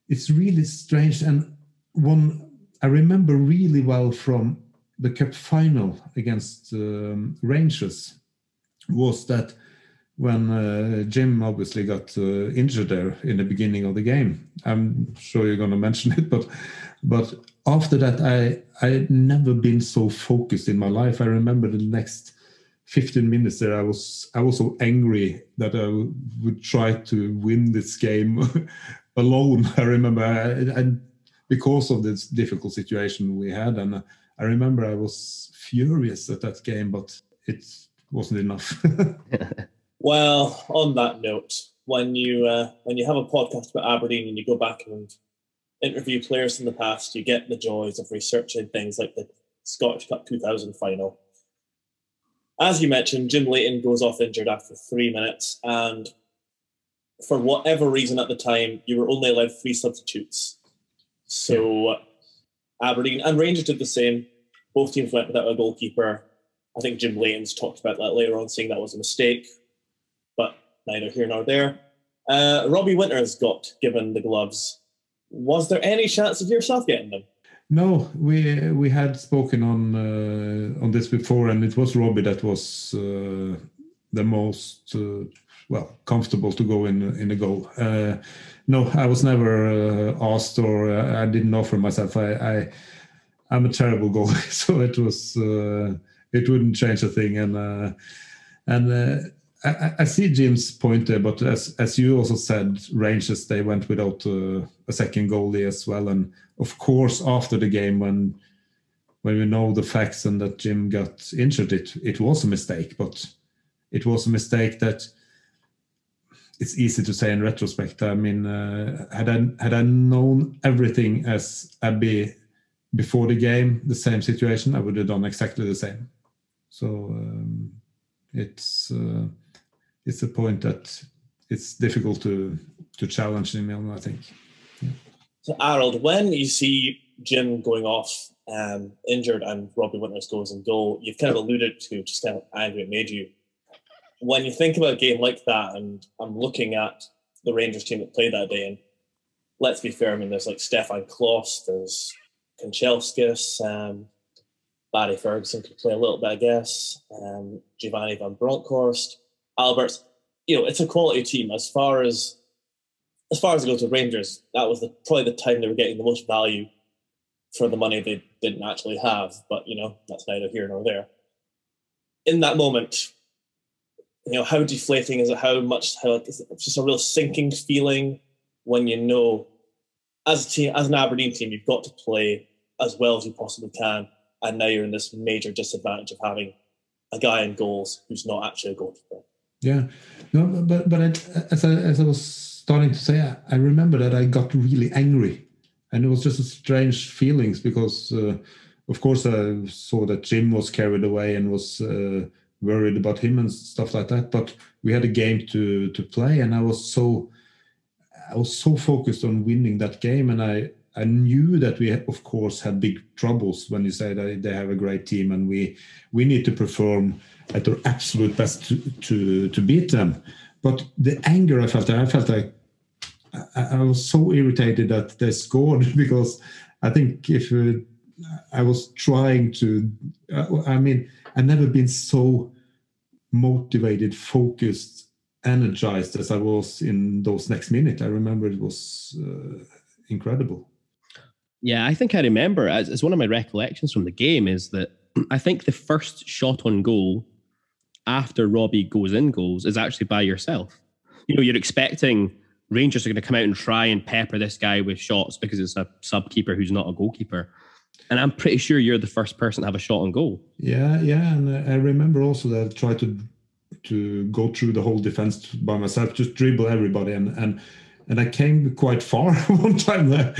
it's really strange, and one I remember really well from the cup final against um, Rangers was that. When uh, Jim obviously got uh, injured there in the beginning of the game. I'm sure you're going to mention it, but but after that, I I'd never been so focused in my life. I remember the next fifteen minutes there, I was I was so angry that I w- would try to win this game alone. I remember, I, I, because of this difficult situation we had, and I remember I was furious at that game, but it wasn't enough. Well, on that note, when you uh, when you have a podcast about Aberdeen and you go back and interview players from the past, you get the joys of researching things like the Scottish Cup two thousand final. As you mentioned, Jim Leighton goes off injured after three minutes, and for whatever reason at the time, you were only allowed three substitutes. So yeah. Aberdeen and Rangers did the same. Both teams went without a goalkeeper. I think Jim Leighton's talked about that later on, saying that was a mistake. But neither here nor there. Uh, Robbie Winters got given the gloves. Was there any chance of yourself getting them? No, we we had spoken on uh, on this before, and it was Robbie that was uh, the most uh, well comfortable to go in in the goal. Uh, no, I was never uh, asked, or uh, I didn't offer myself. I, I I'm a terrible goalie, so it was uh, it wouldn't change a thing, and uh, and. Uh, I, I see Jim's point there, but as as you also said, Rangers, they went without uh, a second goalie as well. And of course, after the game, when when we know the facts and that Jim got injured, it, it was a mistake. But it was a mistake that it's easy to say in retrospect. I mean, uh, had I had I known everything as Ebbe before the game, the same situation, I would have done exactly the same. So um, it's... Uh, It's a point that it's difficult to, to challenge him, I think. Yeah. So, Arild, when you see Jim going off um, injured and Robbie Winters goes in goal, you've kind of alluded to just how angry it made you. When you think about a game like that, and I'm looking at the Rangers team that played that day, and let's be fair, I mean, there's like Stefan Kloss, there's Kanchelskis, um, Barry Ferguson could play a little bit, I guess, um, Giovanni van Bronckhorst, Alberts, you know, it's a quality team. As far as as far as it goes with Rangers, that was the, probably the time they were getting the most value for the money they didn't actually have. But, you know, that's neither here nor there. In that moment, you know, how deflating is it? How much, how, is it just a real sinking feeling when you know, as a team, as an Aberdeen team, you've got to play as well as you possibly can, and now you're in this major disadvantage of having a guy in goals who's not actually a goalkeeper. Yeah, no, but but it, as I as I was starting to say, I, I remember that I got really angry, and it was just a strange feelings because, uh, of course, I saw that Jim was carried away and was uh, worried about him and stuff like that. But we had a game to to play, and I was so I was so focused on winning that game, and I I knew that we of course had big troubles when you say that they have a great team and we we need to perform at our absolute best to, to, to beat them. But the anger I felt, I felt I I, I was so irritated that they scored, because I think if uh, I was trying to, I mean, I've never been so motivated, focused, energized as I was in those next minutes. I remember it was uh, incredible. Yeah, I think I remember, as, as one of my recollections from the game is that I think the first shot on goal after Robbie goes in goals is actually by yourself. You know, you're expecting Rangers are going to come out and try and pepper this guy with shots because it's a sub-keeper who's not a goalkeeper. And I'm pretty sure you're the first person to have a shot on goal. Yeah, yeah. And I remember also that I tried to to go through the whole defense by myself, just dribble everybody. And and, and I came quite far one time there,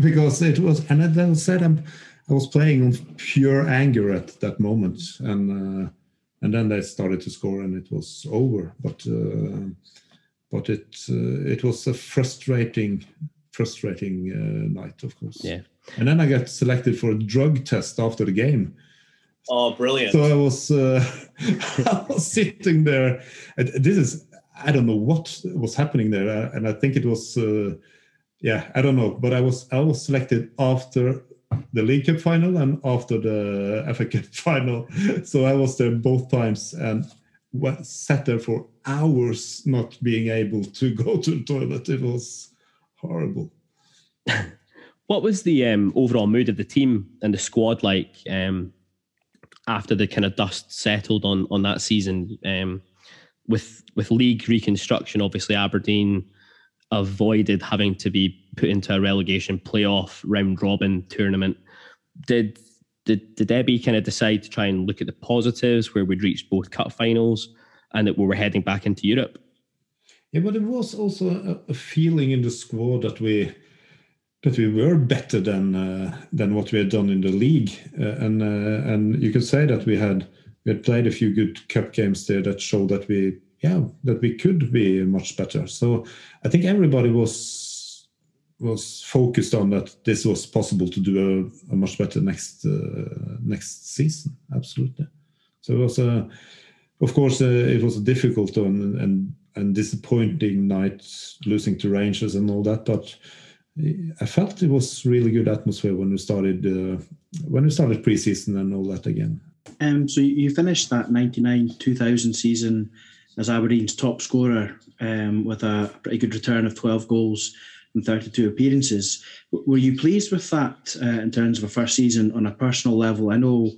because it was... And as I said, I'm, I was playing on pure anger at that moment. And uh, and then they started to score and it was over. But... Uh, But it uh, it was a frustrating, frustrating uh, night, of course. Yeah. And then I got selected for a drug test after the game. Oh, brilliant! So I was, uh, I was sitting there. This is, I don't know what was happening there, and I think it was, uh, yeah, I don't know. But I was I was selected after the League Cup final and after the F A Cup final. So I was there both times and sat there for hours not being able to go to the toilet. It was horrible. What was the um, overall mood of the team and the squad like um, after the kind of dust settled on on that season? Um, with with league reconstruction, obviously Aberdeen avoided having to be put into a relegation playoff round robin tournament. Did Did, did Ebbe kind of decide to try and look at the positives where we'd reached both cup finals and that we were heading back into Europe? Yeah, but it was also a, a feeling in the squad that we that we were better than uh, than what we had done in the league, uh, and uh, and you could say that we had we had played a few good cup games there that showed that we yeah that we could be much better. So I think everybody was. was focused on that this was possible to do a, a much better next uh, next season. Absolutely. So it was a, of course, uh, it was a difficult and, and and disappointing night losing to Rangers and all that. But I felt it was really good atmosphere when we started uh, when we started preseason and all that again. Um. So you finished that ninety-nine two thousand season as Aberdeen's top scorer, um, with a pretty good return of twelve goals and thirty-two appearances. Were you pleased with that uh, in terms of a first season on a personal level? I know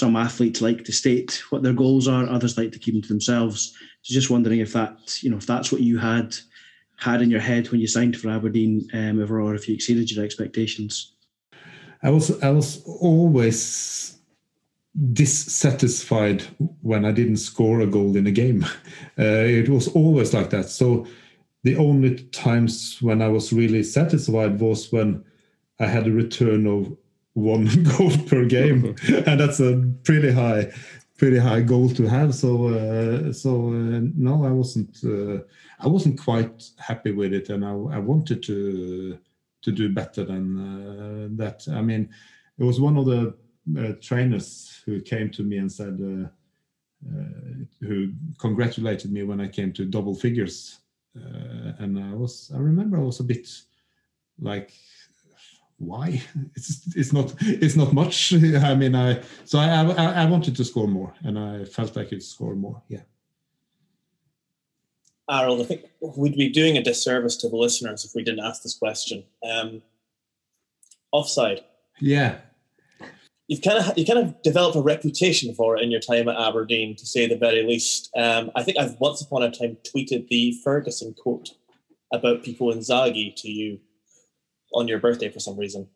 some athletes like to state what their goals are; others like to keep them to themselves. So, just wondering if that, you know, if that's what you had had in your head when you signed for Aberdeen, um, overall, or if you exceeded your expectations. I was I was always dissatisfied when I didn't score a goal in a game. Uh, it was always like that. So. The only times when I was really satisfied was when I had a return of one goal per game, and that's a pretty high, pretty high goal to have. So, uh, so uh, no, I wasn't, uh, I wasn't quite happy with it, and I, I wanted to to do better than uh, that. I mean, it was one of the uh, trainers who came to me and said, uh, uh, who congratulated me when I came to double figures. Uh, and I was, I remember I was a bit like, why? It's it's not it's not much. I mean, I so I, I I wanted to score more, and I felt I could score more. Yeah. Arild, I think we'd be doing a disservice to the listeners if we didn't ask this question. Um, offside. Yeah. You've kind of you kind of developed a reputation for it in your time at Aberdeen, to say the very least. Um, I think I've once upon a time tweeted the Ferguson quote about Pico Inzaghi to you on your birthday for some reason.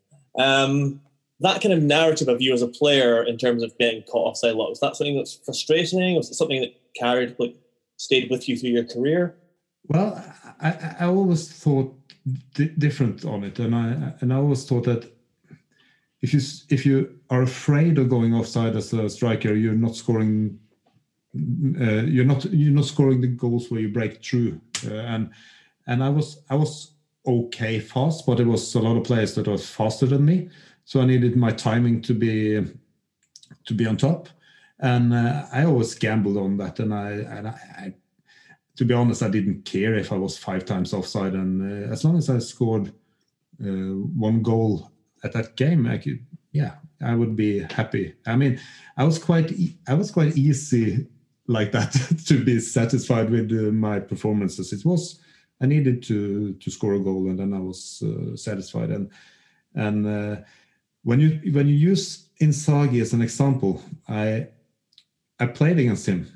Um, that kind of narrative of you as a player in terms of getting caught offside a lot, was that something that's frustrating? Was it something that carried, like, stayed with you through your career? Well, I, I always thought d- different on it, and I and I always thought that. If you if you are afraid of going offside as a striker, you're not scoring. Uh, you're not you're not scoring the goals where you break through. Uh, and and I was I was okay fast, but it was a lot of players that were faster than me, so I needed my timing to be to be on top. And uh, I always gambled on that, and I and I to be honest, I didn't care if I was five times offside, and uh, as long as I scored uh, one goal at that game, I could, yeah, I would be happy. I mean, I was quite, e- I was quite easy like that to be satisfied with uh, my performances. It was, I needed to to score a goal, and then I was uh, satisfied. And and uh, when you when you use Inzaghi as an example, I I played against him.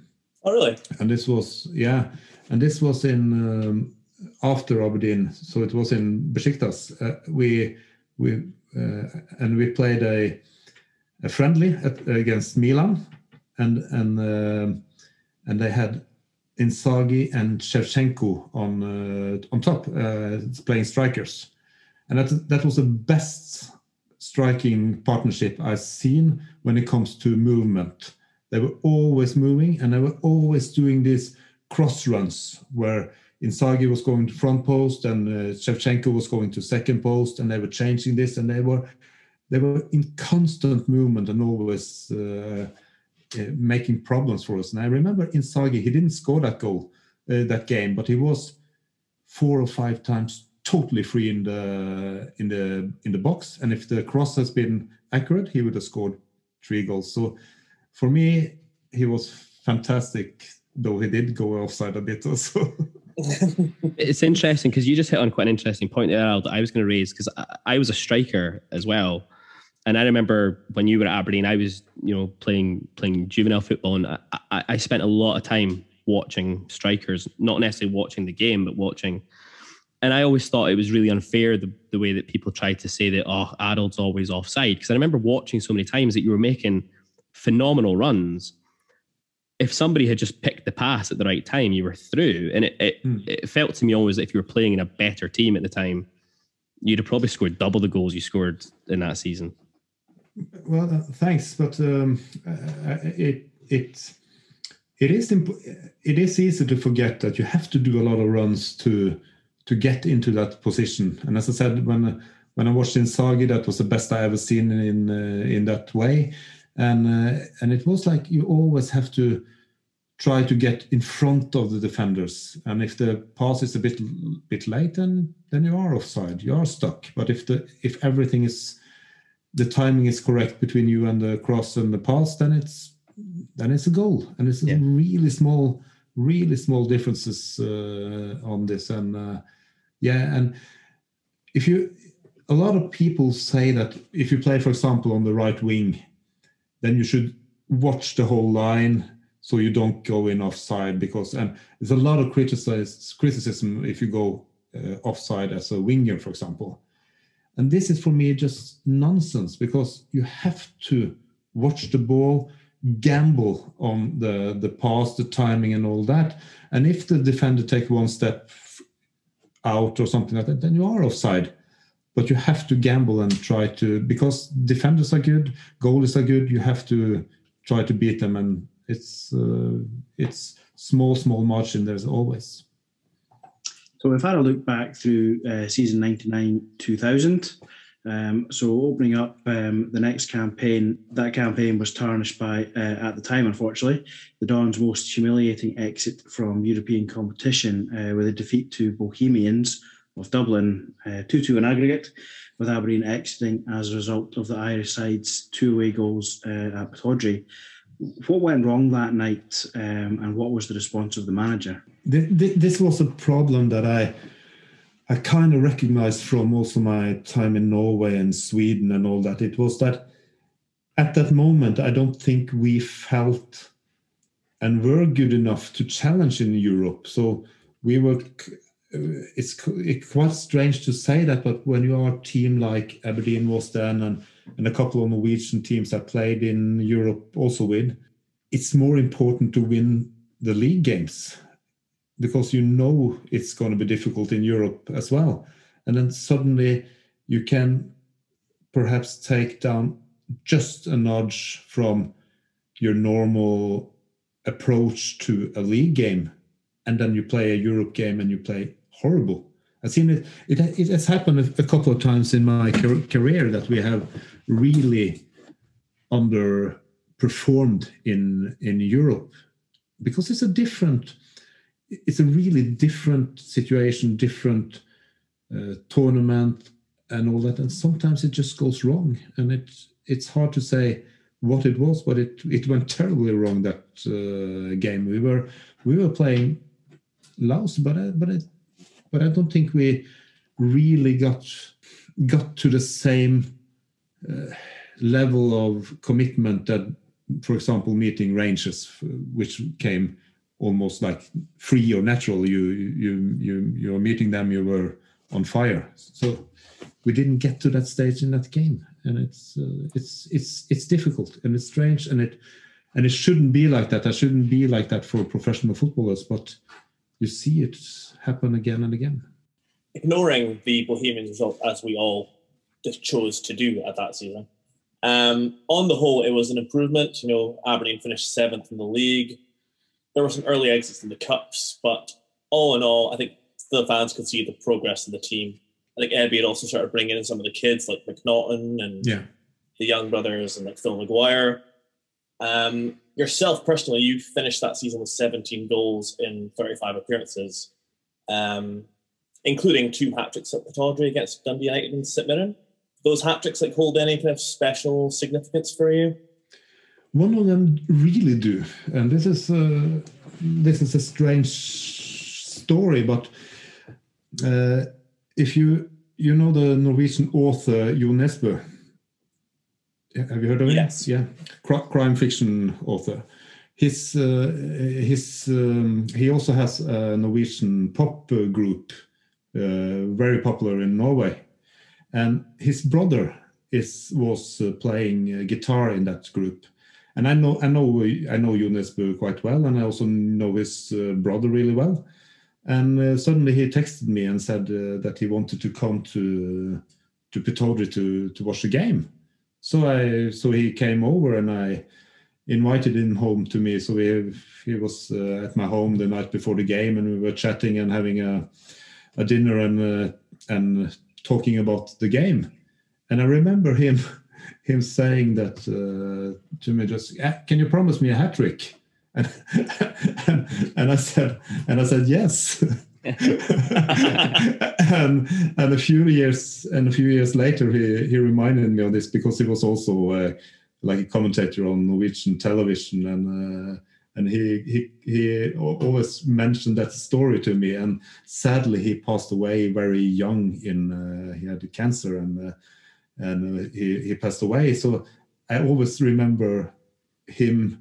Oh, really? And this was, yeah, and this was in um, after Aberdeen, so it was in Besiktas. Uh, we we uh, and we played a a friendly at, against Milan, and and uh, and they had Inzaghi and Shevchenko on uh, on top, uh, playing strikers, and that that was the best striking partnership I've seen when it comes to movement. They were always moving, and they were always doing these cross runs where Inzaghi was going to front post and uh, Shevchenko was going to second post, and they were changing this, and they were they were in constant movement and always uh, uh, making problems for us. And I remember Inzaghi, he didn't score that goal uh, that game, but he was four or five times totally free in the in the in the box, and if the cross has been accurate, he would have scored three goals. So. For me, he was fantastic, though he did go offside a bit also. It's interesting because you just hit on quite an interesting point there, Arild, that I was going to raise, because I, I was a striker as well. And I remember when you were at Aberdeen, I was, you know, playing playing juvenile football, and I, I, I spent a lot of time watching strikers, not necessarily watching the game, but watching. And I always thought it was really unfair the, the way that people tried to say that, oh, Arild's always offside. Because I remember watching so many times that you were making phenomenal runs. If somebody had just picked the pass at the right time, you were through. And it it, mm. it felt to me always that if you were playing in a better team at the time, you'd have probably scored double the goals you scored in that season. Well, uh, thanks, but um, uh, it it it is imp- it is easy to forget that you have to do a lot of runs to to get into that position. And as I said, when when I watched Inzaghi, that was the best I ever seen in uh, in that way. And uh, and it was like you always have to try to get in front of the defenders. And if the pass is a bit bit late, then then you are offside. You are stuck. But if the if everything is the timing is correct between you and the cross and the pass, then it's then it's a goal. And it's yeah. really small, really small differences uh, on this. And uh, yeah, and if you a lot of people say that if you play, for example, on the right wing, then you should watch the whole line so you don't go in offside, because and there's a lot of criticism if you go uh, offside as a winger, for example. And this is for me just nonsense, because you have to watch the ball, gamble on the, the pass, the timing and all that. And if the defender takes one step out or something like that, then you are offside. But you have to gamble and try to, because defenders are good, goalies are good. You have to try to beat them, and it's uh, it's small, small margin. There's always. So if I had a look back through uh, season ninety-nine two thousand, um, so opening up um, the next campaign, that campaign was tarnished by uh, at the time, unfortunately, the Dons' most humiliating exit from European competition uh, with a defeat to Bohemians of Dublin, uh, two two in aggregate, with Aberdeen exiting as a result of the Irish side's two-away goals uh, at Pittodrie. What went wrong that night, um, and what was the response of the manager? This, this was a problem that I I kind of recognised from also my time in Norway and Sweden and all that. It was that at that moment, I don't think we felt and were good enough to challenge in Europe. So we were... It's, it's quite strange to say that, but when you are a team like Aberdeen was then, and, and a couple of Norwegian teams I played in Europe also with, it's more important to win the league games, because you know it's going to be difficult in Europe as well. And then suddenly you can perhaps take down just a nudge from your normal approach to a league game, and then you play a Europe game and you play horrible. I've seen it, it, it has happened a couple of times in my career that we have really underperformed in in Europe, because it's a different, it's a really different situation, different uh, tournament and all that. And sometimes it just goes wrong. And it, it's hard to say what it was, but it, it went terribly wrong that uh, game. We were we were playing Laos, but I, but I, but I don't think we really got got to the same uh, level of commitment that, for example, meeting Rangers, which came almost like free or natural. You you you you were meeting them, you were on fire. So we didn't get to that stage in that game, and it's uh, it's it's it's difficult and it's strange, and it and it shouldn't be like that. It shouldn't be like that for professional footballers, but you see it happen again and again. Ignoring the Bohemians result, as we all just chose to do at that season, um, on the whole, it was an improvement. You know, Aberdeen finished seventh in the league. There were some early exits in the cups, but all in all, I think the fans could see the progress of the team. I think Ebbe had also started bringing in some of the kids like McNaughton and yeah. the young brothers and like Phil Maguire. Um, yourself personally, you finished that season with seventeen goals in thirty-five appearances, um, including two hat-tricks at the Tawdry against Dundee United and St Mirren. Those hat-tricks like hold any kind of special significance for you? One of them really do, and this is uh, this is a strange story, but uh, if you you know the Norwegian author Jo Nesbø, have you heard of him? Yes. Yeah, crime fiction author. His uh, his um, he also has a Norwegian pop group, uh, very popular in Norway, and his brother is was uh, playing guitar in that group. And I know I know I know Jo Nesbø quite well, and I also know his uh, brother really well. And uh, suddenly he texted me and said uh, that he wanted to come to uh, to Pittodrie to to watch the game. So I so he came over and I invited him home to me. So we he was uh, at my home the night before the game, and we were chatting and having a a dinner and uh, and talking about the game. And I remember him. Him saying that uh, to me, just can you promise me a hat trick? And, and, and I said, and I said yes. and, and a few years, and a few years later, he, he reminded me of this because he was also uh, like a commentator on Norwegian television, and uh, and he, he he always mentioned that story to me. And sadly, he passed away very young. In uh, he had cancer and. Uh, And he, he passed away. So I always remember him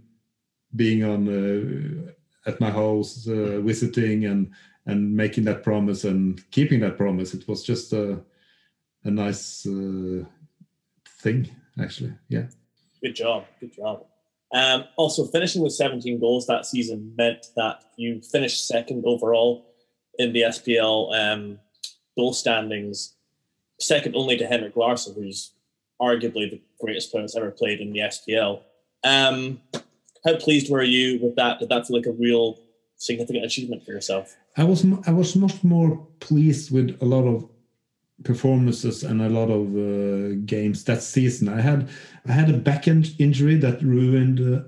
being on uh, at my house, uh, visiting and and making that promise and keeping that promise. It was just a a nice uh, thing, actually. Yeah. Good job. Good job. Um, also, finishing with seventeen goals that season meant that you finished second overall in the S P L um, goal standings. Second only to Henrik Larsson, who's arguably the greatest player that's ever played in the S P L. Um, how pleased were you with that? Did that feel like a real significant achievement for yourself? I was I was much more pleased with a lot of performances and a lot of uh, games that season. I had I had a back end injury that ruined. Uh,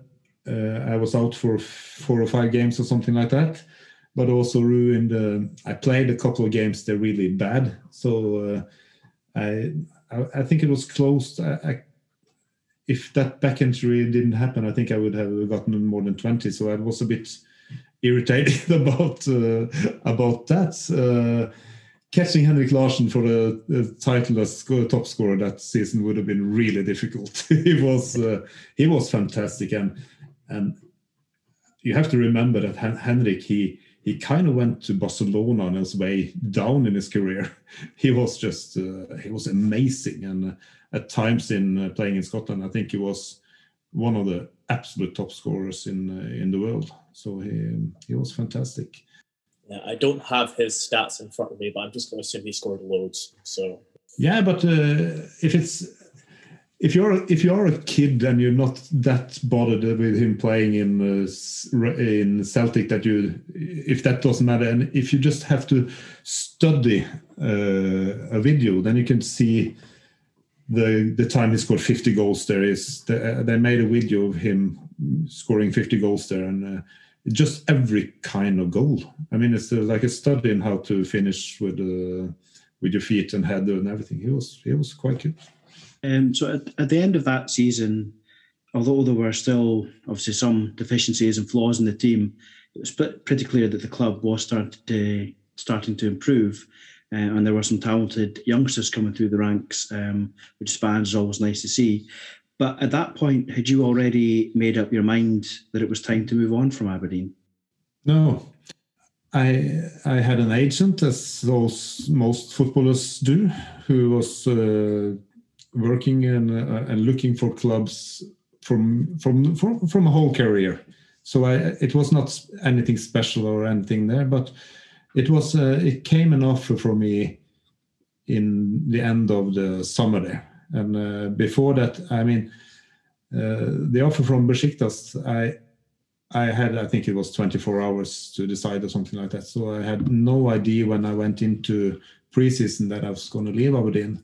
uh, I was out for four or five games or something like that, but also ruined. Uh, I played a couple of games that were really bad, so. Uh, I I think it was close. I, I, if that back injury didn't happen, I think I would have gotten more than twenty. So I was a bit irritated about uh, about that. Uh, catching Henrik Larsson for the, the title as score, top scorer that season would have been really difficult. He was uh, he was fantastic, and and you have to remember that Hen- Henrik he. He kind of went to Barcelona on his way down in his career. He was just, uh, he was amazing. And uh, at times in uh, playing in Scotland, I think he was one of the absolute top scorers in uh, in the world. So he he was fantastic. Yeah, I don't have his stats in front of me, but I'm just going to assume he scored loads. So yeah, but uh, if it's if you're if you're a kid and you're not that bothered with him playing in uh, in Celtic, that you if that doesn't matter, and if you just have to study uh, a video, then you can see the the time he scored fifty goals there. Is the, they made a video of him scoring fifty goals there, and uh, just every kind of goal. I mean, it's like a study in how to finish with uh, with your feet and header and everything. He was he was quite good. Um, so at, at the end of that season, although there were still obviously some deficiencies and flaws in the team, it was pretty clear that the club was starting to, starting to improve, uh, and there were some talented youngsters coming through the ranks, um, which as fans is always nice to see. But at that point, had you already made up your mind that it was time to move on from Aberdeen? No. I I had an agent, as those most footballers do, who was uh, working and uh, and looking for clubs from from from, from a whole career. So I, it was not anything special or anything there, but it was uh, it came an offer for me in the end of the summer there. And uh, before that, I mean, uh, the offer from Besiktas, I I had, I think it was twenty-four hours to decide or something like that. So I had no idea when I went into preseason that I was going to leave Aberdeen.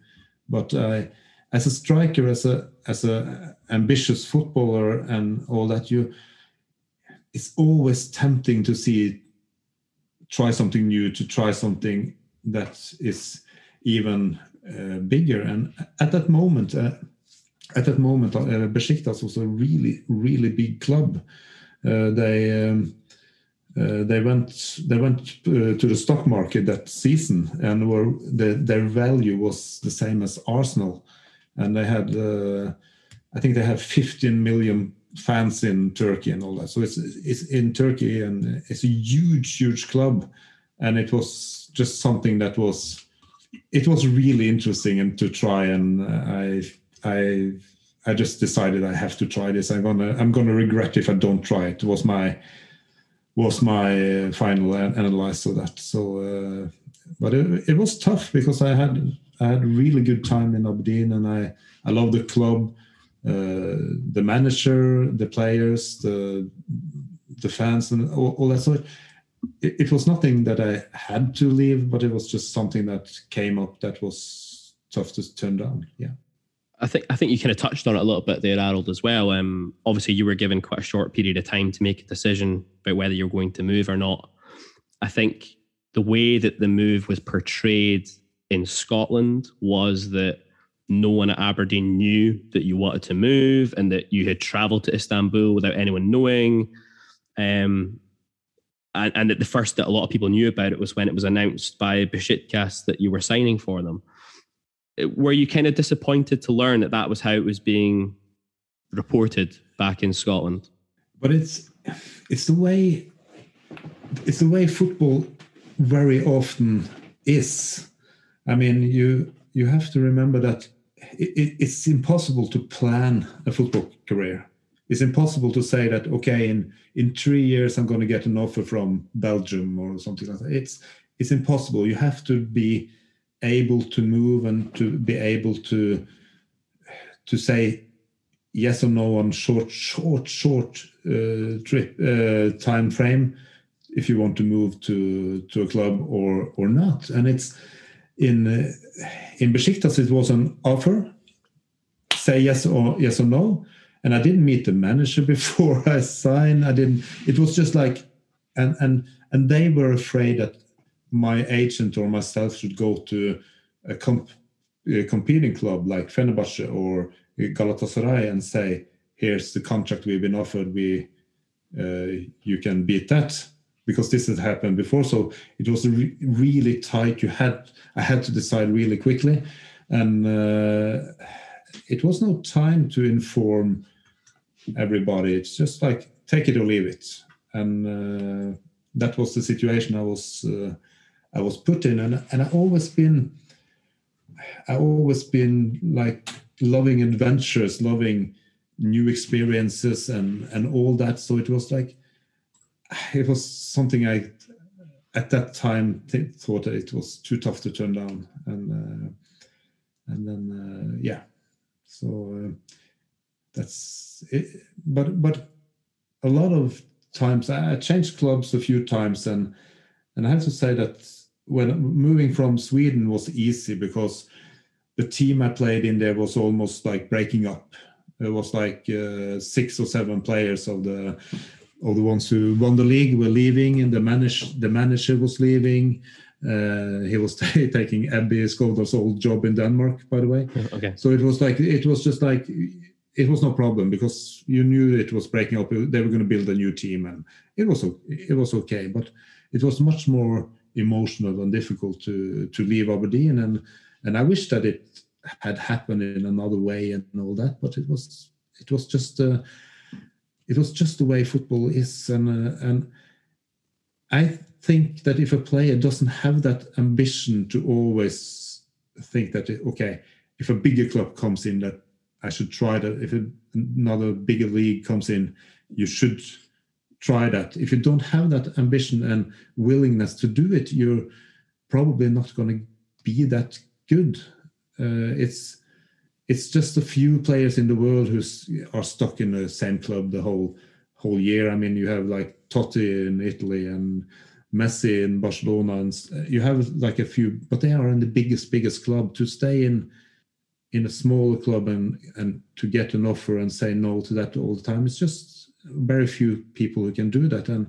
But I, as a striker, as a as a ambitious footballer and all that, you it's always tempting to see try something new, to try something that is even Uh, bigger. And at that moment, uh, at that moment, uh, Besiktas was a really, really big club. Uh, they um, uh, they went they went uh, to the stock market that season, and were the, their value was the same as Arsenal, and they had uh, I think they had fifteen million fans in Turkey and all that. So it's it's in Turkey, and it's a huge, huge club, and it was just something that was. It was really interesting and to try, and I, I, I just decided I have to try this. I'm gonna, I'm gonna regret if I don't try it. Was my, was my final analysis of that. So, uh, but it, it was tough because I had, I had a really good time in Aberdeen, and I, I love the club, uh, the manager, the players, the, the fans, and all, all that sort of. It was nothing that I had to leave, but it was just something that came up that was tough to turn down. Yeah, I think I think you kind of touched on it a little bit there, Arild, as well. Um, obviously, you were given quite a short period of time to make a decision about whether you're going to move or not. I think the way that the move was portrayed in Scotland was that no one at Aberdeen knew that you wanted to move and that you had travelled to Istanbul without anyone knowing. Um. And, and that the first that a lot of people knew about it was when it was announced by Besiktas that you were signing for them. Were you kind of disappointed to learn that that was how it was being reported back in Scotland? But it's it's the way it's the way football very often is. I mean, you you have to remember that it, it's impossible to plan a football career. It's impossible to say that, okay, in, in three years I'm going to get an offer from Belgium or something like that. It's it's impossible. You have to be able to move and to be able to to say yes or no on short, short, short uh, trip uh, time frame if you want to move to to a club or or not. And it's in uh, in Besiktas it was an offer. Say yes or yes or no. And I didn't meet the manager before I signed. I didn't. It was just like, and and and they were afraid that my agent or myself should go to a, comp, a competing club like Fenerbahce or Galatasaray and say, "Here's the contract we've been offered. We, uh, you can beat that," because this had happened before. So it was re- really tight. You had I had to decide really quickly, and uh, it was no time to inform everybody. It's just like take it or leave it, and uh, that was the situation I was uh, I was put in, and and I always been I always been like loving adventures, loving new experiences, and and all that. So it was like it was something I at that time th- thought that it was too tough to turn down, and uh, and then uh, yeah. So uh, that's it. But but a lot of times I changed clubs a few times, and and I have to say that when moving from Sweden was easy because the team I played in there was almost like breaking up. It was like uh, six or seven players of the all the ones who won the league were leaving, and the manager, the manager was leaving. Uh, he was t- taking Ebbe Skovdahl's old job in Denmark, by the way. Okay. So it was like it was just like it was no problem, because you knew it was breaking up. They were going to build a new team, and it was it was okay. But it was much more emotional and difficult to to leave Aberdeen, and and I wish that it had happened in another way and all that. But it was it was just uh, it was just the way football is, and uh, and I. think that if a player doesn't have that ambition to always think that, okay, if a bigger club comes in, that I should try that. If another bigger league comes in, you should try that. If you don't have that ambition and willingness to do it, you're probably not going to be that good. Uh, it's it's just a few players in the world who are stuck in the same club the whole whole year. I mean, you have like Totti in Italy and Messi in Barcelona, and you have like a few, but they are in the biggest, biggest club. To stay in in a smaller club and, and to get an offer and say no to that all the time, it's just very few people who can do that. And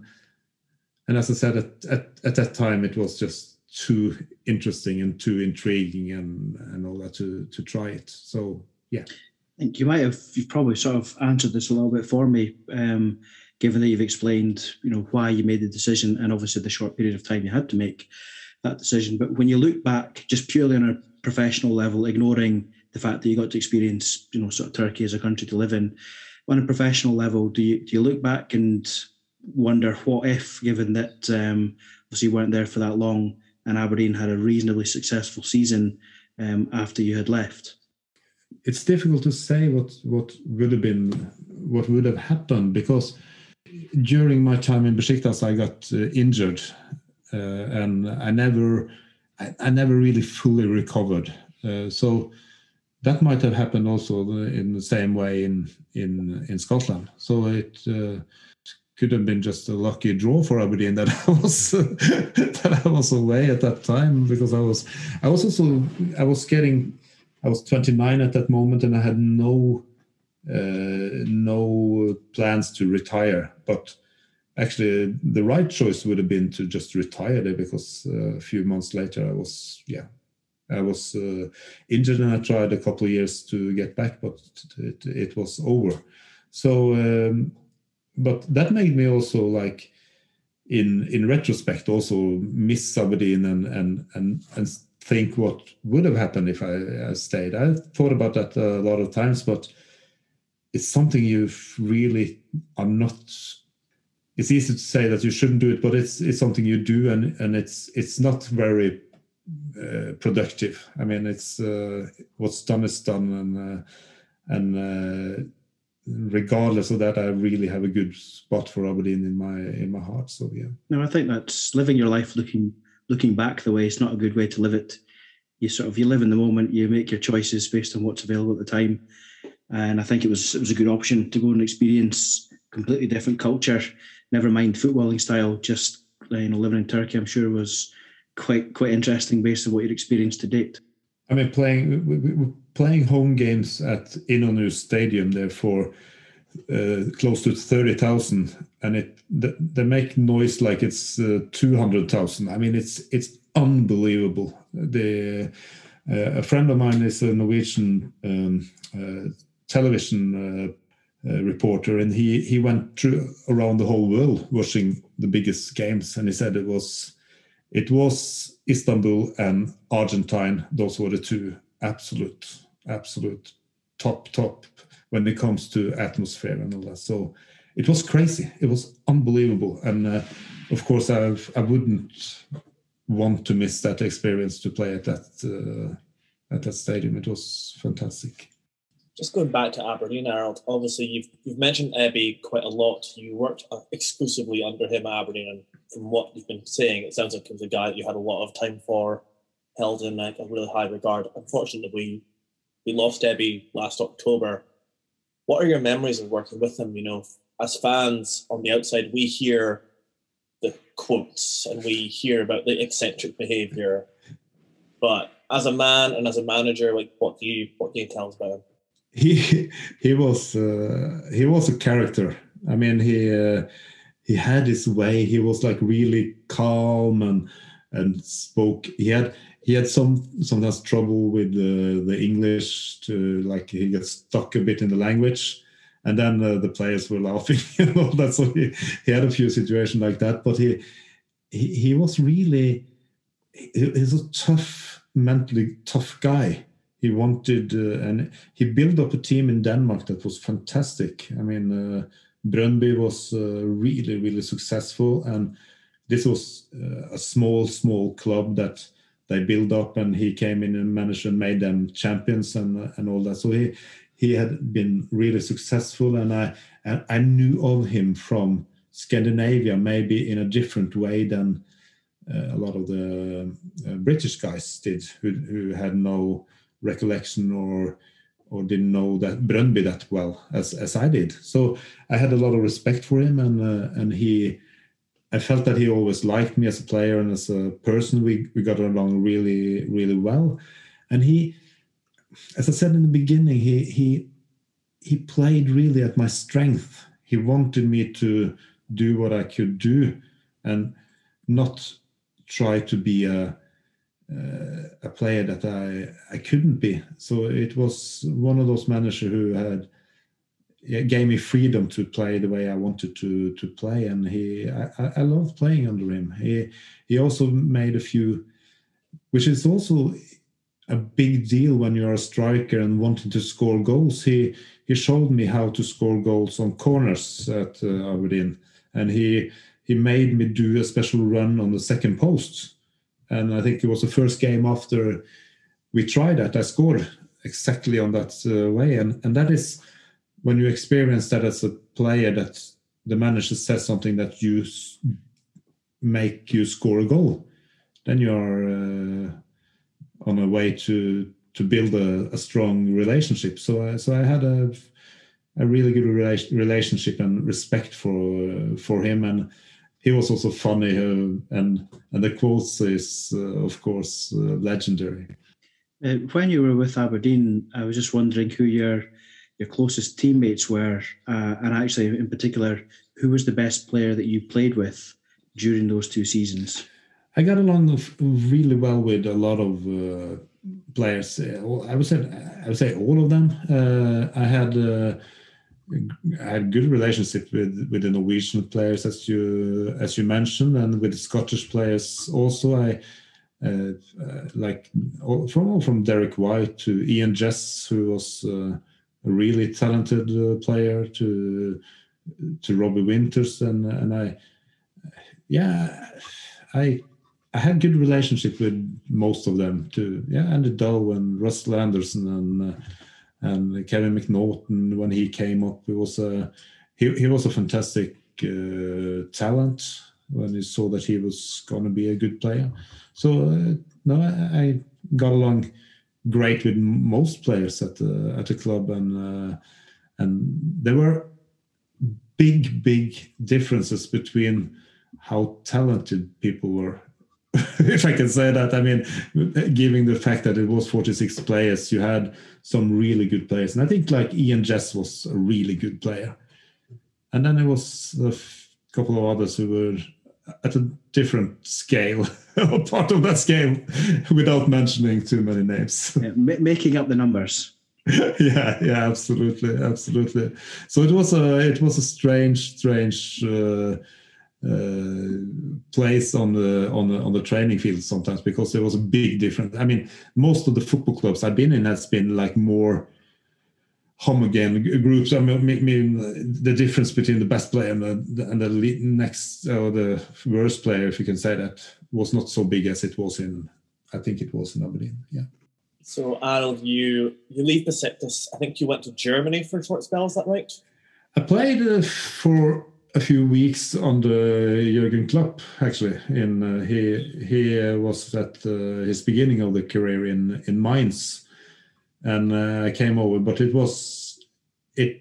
and as I said, at, at, at that time, it was just too interesting and too intriguing and, and all that to, to try it. So, yeah. I think you might have, you've probably sort of answered this a little bit for me. Um, given that you've explained, you know, why you made the decision and obviously the short period of time you had to make that decision. But when you look back, just purely on a professional level, ignoring the fact that you got to experience, you know, sort of Turkey as a country to live in, on a professional level, do you do you look back and wonder what if, given that um, obviously you weren't there for that long and Aberdeen had a reasonably successful season um, after you had left? It's difficult to say what what would have been, what would have happened, because during my time in Besiktas, I got uh, injured, uh, and I never, I, I never really fully recovered. Uh, so that might have happened also in the same way in in, in Scotland. So it uh, could have been just a lucky draw for Aberdeen that I was that I was away at that time, because I was I was also I was getting I was twenty-nine at that moment, and I had no. Uh, no plans to retire, but actually the right choice would have been to just retire there, because uh, a few months later I was yeah I was uh, injured, and I tried a couple of years to get back, but it, it was over. So um, but that made me also, like, in in retrospect also miss somebody and and and and think what would have happened if I, I stayed. I thought about that a lot of times, but it's something you really are not. It's easy to say that you shouldn't do it, but it's it's something you do, and, and it's it's not very uh, productive. I mean, it's uh, what's done is done, and uh, and uh, regardless of that, I really have a good spot for Aberdeen in my in my heart. So yeah. No, I think that's living your life looking looking back the way. It's not a good way to live it. You sort of you live in the moment. You make your choices based on what's available at the time. And I think it was it was a good option to go and experience completely different culture, never mind footballing style. Just, you know, living in Turkey, I'm sure, was quite quite interesting based on what you'd experienced to date. I mean, playing we, we were playing home games at İnönü Stadium there for uh, close to thirty thousand, and it they, they make noise like it's uh, two hundred thousand. I mean, it's it's unbelievable. The uh, a friend of mine is a Norwegian. Um, uh, television uh, uh, reporter, and he he went through around the whole world watching the biggest games, and he said it was it was Istanbul and Argentine. Those were the two absolute absolute top top when it comes to atmosphere and all that. So it was crazy, it was unbelievable, and uh, of course I've, I wouldn't want to miss that experience to play at that uh, at that stadium. It was fantastic. Just going back to Aberdeen, Arild, obviously you've you've mentioned Ebbe quite a lot. You worked exclusively under him at Aberdeen, and from what you've been saying, it sounds like he was a guy that you had a lot of time for, held in like a really high regard. Unfortunately, we lost Ebbe last October. What are your memories of working with him? You know, as fans on the outside, we hear the quotes and we hear about the eccentric behaviour. But as a man and as a manager, like, what do you what do you tell us about him? He he was uh, he was a character. I mean, he uh, he had his way. He was like really calm and and spoke. He had he had some sometimes trouble with uh, the English. To, like he got stuck a bit in the language, and then uh, the players were laughing and all that. So he, he had a few situations like that. But he he, he was really he, he's a tough, mentally tough guy. He wanted uh, and he built up a team in Denmark that was fantastic. I mean. Uh, Brøndby was uh, really, really successful, and this was uh, a small, small club that they built up, and he came in and managed and made them champions and uh, and all that. So he he had been really successful, and I and I knew of him from Scandinavia, maybe in a different way than uh, a lot of the uh, British guys did, who who had no recollection or. or didn't know that Brøndby that well as, as I did. So I had a lot of respect for him, and uh, and he, I felt that he always liked me as a player and as a person. We we got along really, really well. And he, as I said in the beginning, he he he played really at my strength. He wanted me to do what I could do and not try to be a, Uh, a player that I, I couldn't be. So it was one of those managers who had yeah, gave me freedom to play the way I wanted to to play, and he I, I loved playing under him. He he also made a few, which is also a big deal when you're a striker and wanting to score goals. He he showed me how to score goals on corners at uh, Aberdeen, and he he made me do a special run on the second post. And I think it was the first game after we tried that, I scored exactly on that uh, way. And and that is when you experience that as a player, that the manager says something that you s- make you score a goal. Then you're uh, on a way to to build a, a strong relationship. So I, so I had a a really good rela- relationship and respect for uh, for him. And he was also funny, uh, and and the quotes is, uh, of course, uh, legendary. Uh, when you were with Aberdeen, I was just wondering who your your closest teammates were, uh, and actually, in particular, who was the best player that you played with during those two seasons? I got along really well with a lot of uh, players. I would say I would say all of them. Uh, I had. Uh, I had good relationship with, with the Norwegian players, as you as you mentioned, and with the Scottish players also. I uh, uh, like all, from all from Derek White to Ian Jess, who was uh, a really talented uh, player, to to Robbie Winters, and and I, yeah, I I had good relationship with most of them too. Yeah, Andy Dow and Russell Anderson and. Uh, And Kevin McNaughton, when he came up, he was a he, he was a fantastic uh, talent when he saw that he was going to be a good player. So uh, no, I, I got along great with most players at the at the club, and uh, and there were big big differences between how talented people were. If I can say that, I mean, given the fact that it was forty-six players, you had some really good players. And I think like Ian Jess was a really good player. And then there was a f- couple of others who were at a different scale, or part of that scale, without mentioning too many names. Yeah, m- making up the numbers. yeah, yeah, absolutely, absolutely. So it was a, it was a strange, strange... Uh, Uh, place on the on the on the training field sometimes, because there was a big difference. I mean, most of the football clubs I've been in has been like more homogeneous groups. I mean, the difference between the best player and the, and the next or the worst player, if you can say that, was not so big as it was in. I think it was in Aberdeen. Yeah. So, Arild, you you leave Besiktas. I think you went to Germany for a short spell. Is that right? I played uh, for. A few weeks under Jürgen Klopp, actually. In uh, he he uh, was at uh, his beginning of the career in in Mainz, and I uh, came over. But it was it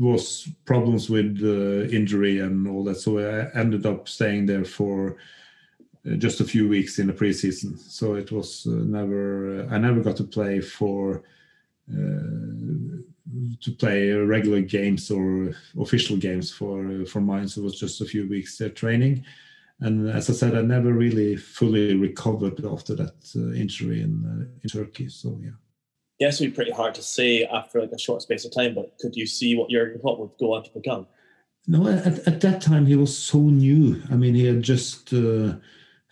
was problems with uh, injury and all that, so I ended up staying there for just a few weeks in the preseason. So it was uh, never I never got to play for. Uh, to play regular games or official games for for mine. So it was just a few weeks uh, training. And as I said, I never really fully recovered after that uh, injury in, uh, in Turkey. So, yeah. Yeah, so it's pretty hard to say after like a short space of time, but could you see what Jurgen Klopp would go on to become? No, at, at that time he was so new. I mean, he had just uh,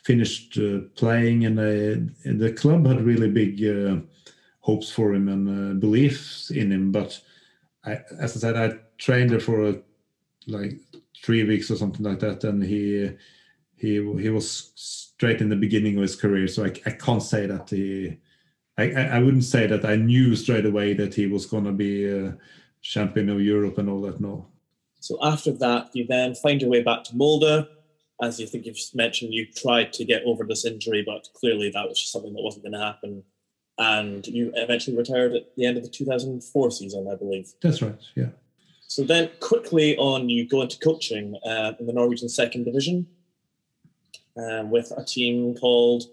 finished uh, playing, and I, the club had really big uh, hopes for him and uh, beliefs in him. But I, as I said, I trained there for uh, like three weeks or something like that, and he he he was straight in the beginning of his career. So I, I can't say that he. I, I wouldn't say that I knew straight away that he was going to be a champion of Europe and all that, no. So after that, you then find your way back to Molde. As you think you've mentioned, you tried to get over this injury, but clearly that was just something that wasn't going to happen. And you eventually retired at the end of the two thousand four season, I believe. That's right, yeah. So then quickly on, you go into coaching uh, in the Norwegian second division uh, with a team called...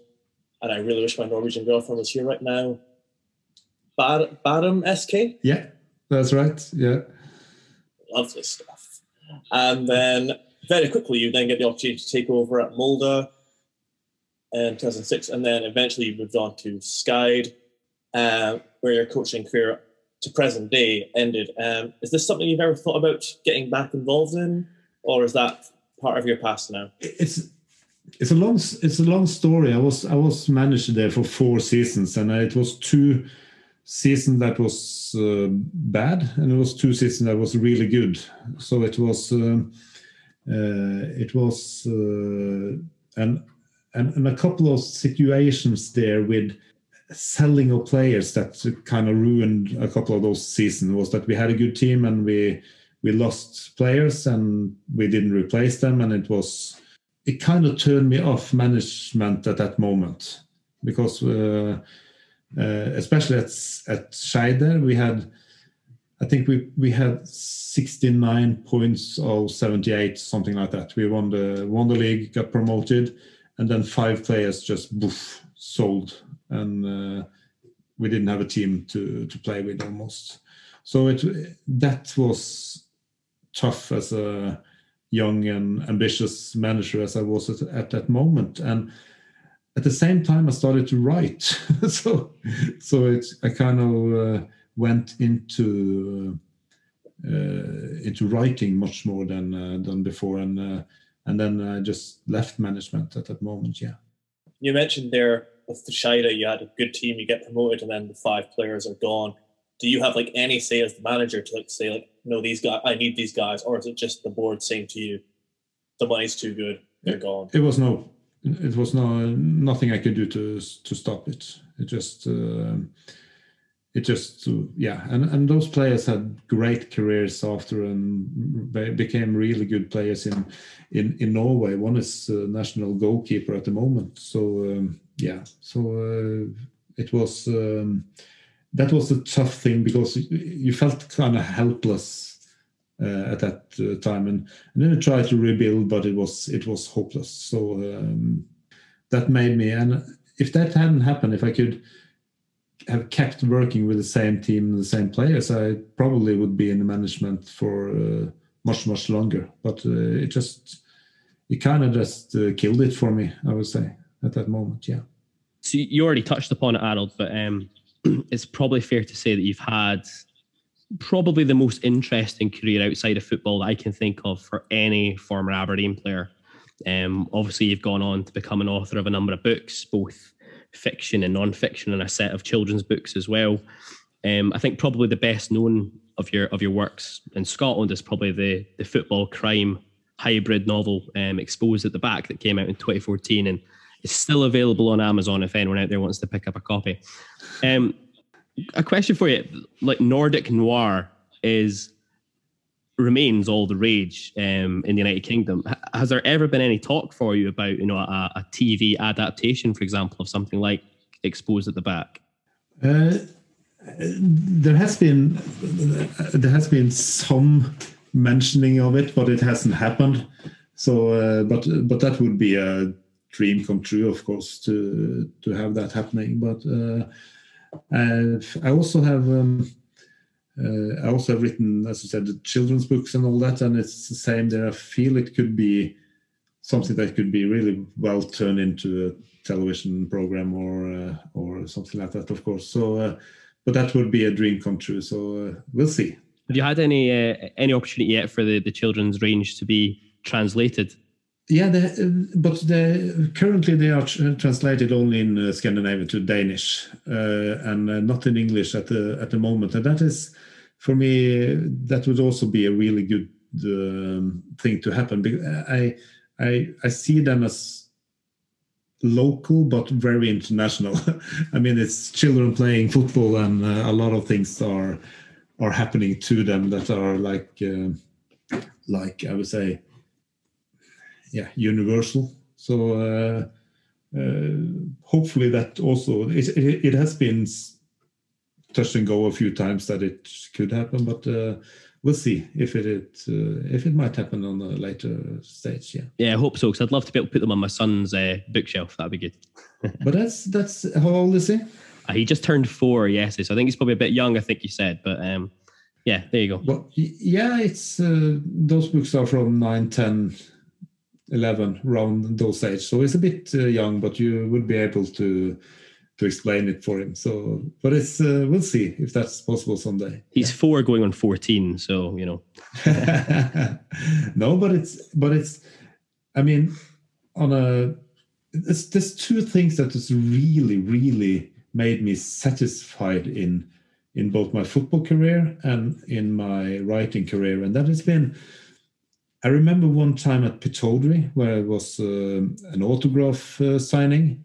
and I really wish my Norwegian girlfriend was here right now. Bar- Barum S K? Yeah, that's right, yeah. Love this stuff. And then very quickly, you then get the opportunity to take over at Molde in two thousand six, and then eventually you moved on to Skeid, uh, where your coaching career to present day ended. Um, is this something you've ever thought about getting back involved in, or is that part of your past now? It's... It's a long, it's a long story. I was, I was manager there for four seasons, and it was two seasons that was uh, bad, and it was two seasons that was really good. So it was, um, uh, it was, uh, and, and and a couple of situations there with selling of players that kind of ruined a couple of those seasons. Was that we had a good team and we we lost players and we didn't replace them, and it was. It kind of turned me off management at that moment, because uh, uh, especially at at Skeid, we had, I think we we had sixty-nine points of seventy-eight, something like that. We won the won the league, got promoted, and then five players just boof sold, and uh, we didn't have a team to to play with almost. So it that was tough as a. Young and ambitious manager as I was at, at that moment, and at the same time I started to write. so, so it I kind of uh, went into uh, into writing much more than uh, than before, and uh, and then I just left management at that moment. Yeah, you mentioned there with the Skeid, you had a good team, you get promoted, and then the five players are gone. Do you have like any say as the manager to like say like, no, these guys, I need these guys, or is it just the board saying to you, the money's too good, they're it, gone? It was no, it was no nothing I could do to to stop it. It just, uh, it just, yeah. And and those players had great careers after and became really good players in in, in Norway. One is a national goalkeeper at the moment. So um, yeah, so uh, it was. Um, That was a tough thing because you felt kind of helpless uh, at that uh, time, and, and then I tried to rebuild, but it was it was hopeless. So um, that made me. And if that hadn't happened, if I could have kept working with the same team, the same players, I probably would be in the management for uh, much much longer. But uh, it just it kind of just uh, killed it for me, I would say, at that moment. Yeah. So you already touched upon it, Arild, but. Um... It's probably fair to say that you've had probably the most interesting career outside of football that I can think of for any former Aberdeen player. Um, obviously, you've gone on to become an author of a number of books, both fiction and non-fiction, and a set of children's books as well. Um, I think probably the best known of your of your works in Scotland is probably the the football crime hybrid novel um, Exposed at the Back that came out in twenty fourteen, and it's still available on Amazon if anyone out there wants to pick up a copy. Um, a question for you, like Nordic noir is remains all the rage um, in the United Kingdom. H- has there ever been any talk for you about, you know, a, a T V adaptation, for example, of something like Exposed at the Back? Uh, there has been there has been some mentioning of it, but it hasn't happened. So, uh, but but that would be a dream come true, of course, to to have that happening. But uh, I also have um, uh, I also have written, as you said, the children's books and all that, and it's the same there. I feel it could be something that could be really well turned into a television program or uh, or something like that, of course. So, uh, but that would be a dream come true. So uh, we'll see. Have you had any uh, any opportunity yet for the, the children's range to be translated? Yeah, they, but they, currently they are tr- translated only in uh, Scandinavian to Danish uh, and uh, not in English at the at the moment. And that is, for me, that would also be a really good um, thing to happen. I, I I see them as local but very international. I mean, it's children playing football, and uh, a lot of things are are happening to them that are like uh, like I would say. Yeah, universal. So uh, uh, hopefully that also it, it, it has been touch and go a few times that it could happen, but uh, we'll see if it, it uh, if it might happen on a later stage. Yeah, yeah, I hope so, because I'd love to be able to put them on my son's uh, bookshelf. That'd be good. But that's that's how old is he? Uh, he just turned four. Yes, so I think he's probably a bit young. I think you said, but um, yeah, there you go. Well, yeah, it's uh, those books are from nine, ten. eleven, round those age, so it's a bit uh, young, but you would be able to to explain it for him. So, but it's uh, we'll see if that's possible someday. He's yeah. four, going on fourteen, so you know. No, but it's but it's. I mean, on a it's, there's two things that has really, really made me satisfied in in both my football career and in my writing career, and that has been. I remember one time at Pitaudry where it was uh, an autograph uh, signing,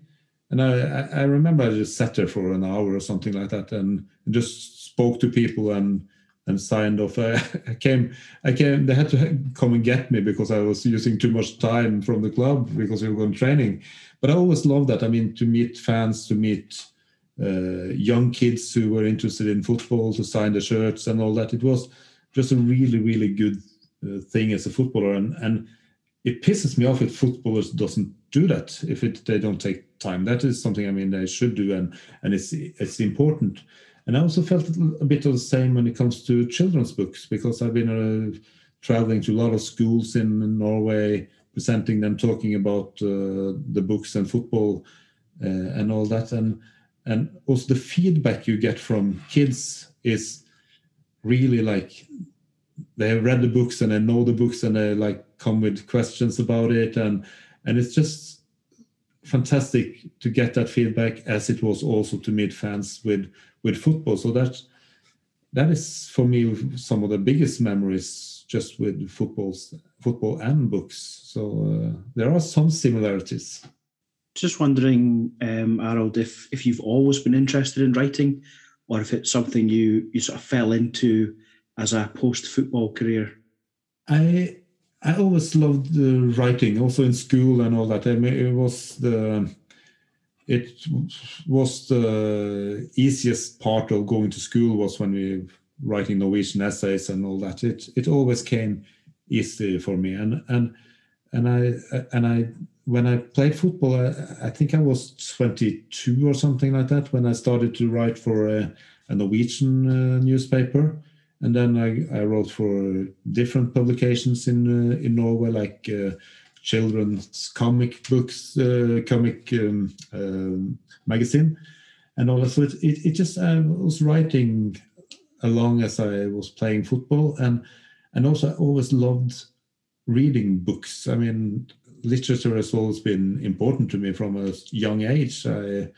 and I, I remember I just sat there for an hour or something like that, and just spoke to people and and signed off. I, I came, I came. They had to come and get me because I was using too much time from the club because we were going training. But I always loved that. I mean, to meet fans, to meet uh, young kids who were interested in football, to sign the shirts and all that. It was just a really, really good. Thing as a footballer, and, and it pisses me off if footballers doesn't do that, if it, they don't take time. That is something, I mean, they should do, and and it's it's important. And I also felt a bit of the same when it comes to children's books, because I've been uh, traveling to a lot of schools in Norway, presenting them, talking about uh, the books and football uh, and all that, and and also the feedback you get from kids is really like. They have read the books and they know the books and they like come with questions about it. And, and it's just fantastic to get that feedback, as it was also to meet fans with, with football. So that, that is for me, some of the biggest memories just with footballs, football and books. So uh, there are some similarities. Just wondering, um, Arild, if, if you've always been interested in writing, or if it's something you, you sort of fell into as a post-football career? I I always loved uh, writing, also in school and all that. I mean, it was the it was the easiest part of going to school was when we were writing Norwegian essays and all that. It it always came easy for me, and and and I and I when I played football, I, I think I was twenty-two or something like that when I started to write for a, a Norwegian uh, newspaper. And then I, I wrote for different publications in uh, in Norway, like uh, children's comic books, uh, comic um, uh, magazine, and all that. So it, it, it just I was writing along as I was playing football, and and also I always loved reading books. I mean, literature has always been important to me from a young age. I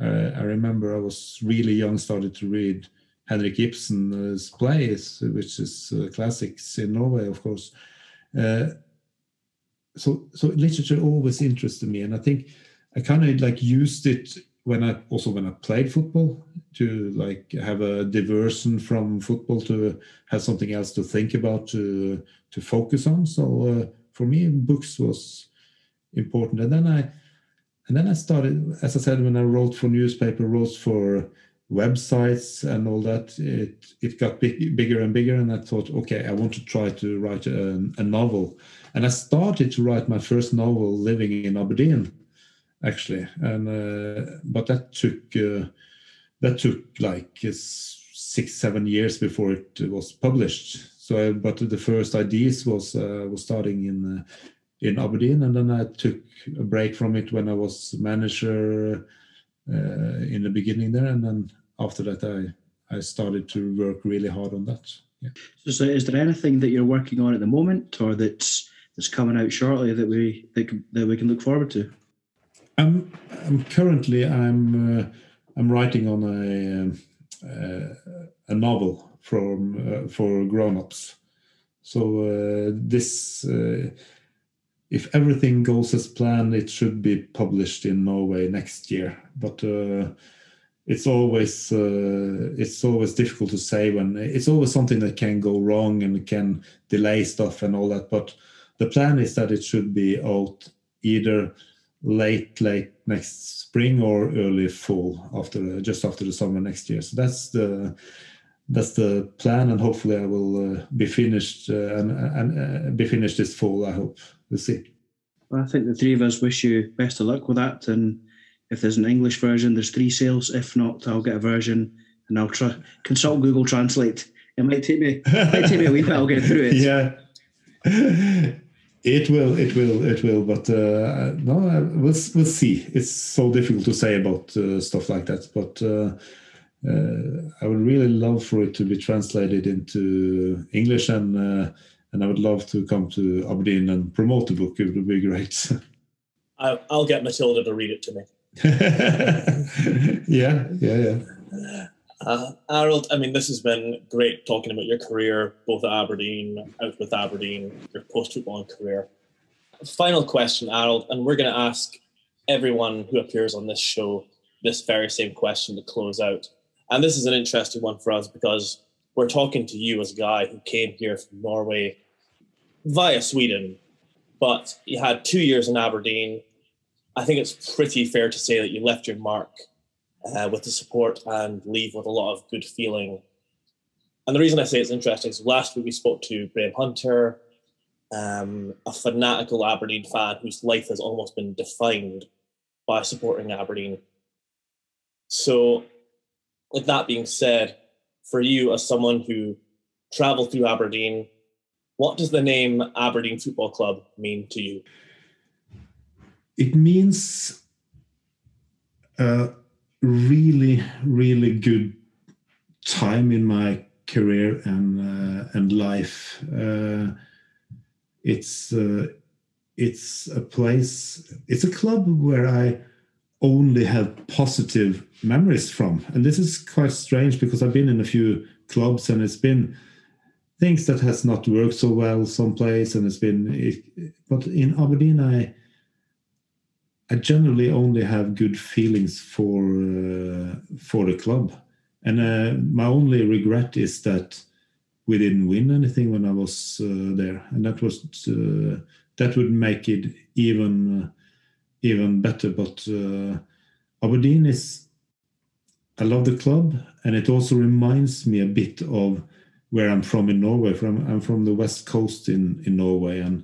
uh, I remember I was really young, started to read. Henrik Ibsen's plays, which is uh, classics in Norway, of course. Uh, so, so literature always interested me, and I think I kind of like used it when I also when I played football to like have a diversion from football, to have something else to think about, to to focus on. So uh, for me, books was important, and then I and then I started, as I said, when I wrote for newspaper, wrote for. Websites and all that, it it got big, bigger and bigger, and I thought, okay, I want to try to write a, a novel, and I started to write my first novel living in Aberdeen, actually, and uh, but that took uh, that took like uh, six, seven years before it was published. So, but the first ideas was uh, was starting in uh, in Aberdeen, and then I took a break from it when I was manager uh, in the beginning there, and then after that I I started to work really hard on that. Yeah. So, so is there anything that you're working on at the moment, or that's that's coming out shortly that we that, that we can look forward to? I'm, I'm currently I'm uh, I'm writing on a uh, a novel from uh, for grown-ups. So uh, this, uh, if everything goes as planned, it should be published in Norway next year. But uh, it's always uh, it's always difficult to say when. It's always something that can go wrong and can delay stuff and all that. But the plan is that it should be out either late late next spring or early fall, after just after the summer next year. So that's the that's the plan, and hopefully I will uh, be finished uh, and, and uh, be finished this fall, I hope. We'll see. Well, I think the three of us wish you best of luck with that, and if there's an English version, there's three sales. If not, I'll get a version and I'll try consult Google Translate. It might take me it might take me a wee bit. I'll get through it. Yeah. It will, it will, it will. But uh, no, we'll we'll see. It's so difficult to say about uh, stuff like that. But uh, uh, I would really love for it to be translated into English, and uh, and I would love to come to Aberdeen and promote the book. It would be great. I, I'll get Matilda to read it to me. yeah, yeah, yeah. Uh, Arild, I mean, this has been great talking about your career, both at Aberdeen, out with Aberdeen, your post-footballing career. Final question, Arild, and we're going to ask everyone who appears on this show this very same question to close out. And this is an interesting one for us because we're talking to you as a guy who came here from Norway via Sweden, but you had two years in Aberdeen. I think it's pretty fair to say that you left your mark Uh, with the support and leave with a lot of good feeling. And the reason I say it's interesting is last week we spoke to Graham Hunter, um, a fanatical Aberdeen fan whose life has almost been defined by supporting Aberdeen. So with that being said, for you as someone who travelled through Aberdeen, what does the name Aberdeen Football Club mean to you? It means... Uh... really, really good time in my career and uh, and life. Uh, it's uh, it's a place, it's a club where I only have positive memories from, and this is quite strange because I've been in a few clubs and it's been things that has not worked so well someplace, and it's been. It, but in Aberdeen, I. I generally only have good feelings for uh, for the club, and uh, my only regret is that we didn't win anything when I was uh, there, and that was uh, that would make it even uh, even better. But uh, Aberdeen is, I love the club, and it also reminds me a bit of where I'm from in Norway. From I'm from the west coast in in Norway, and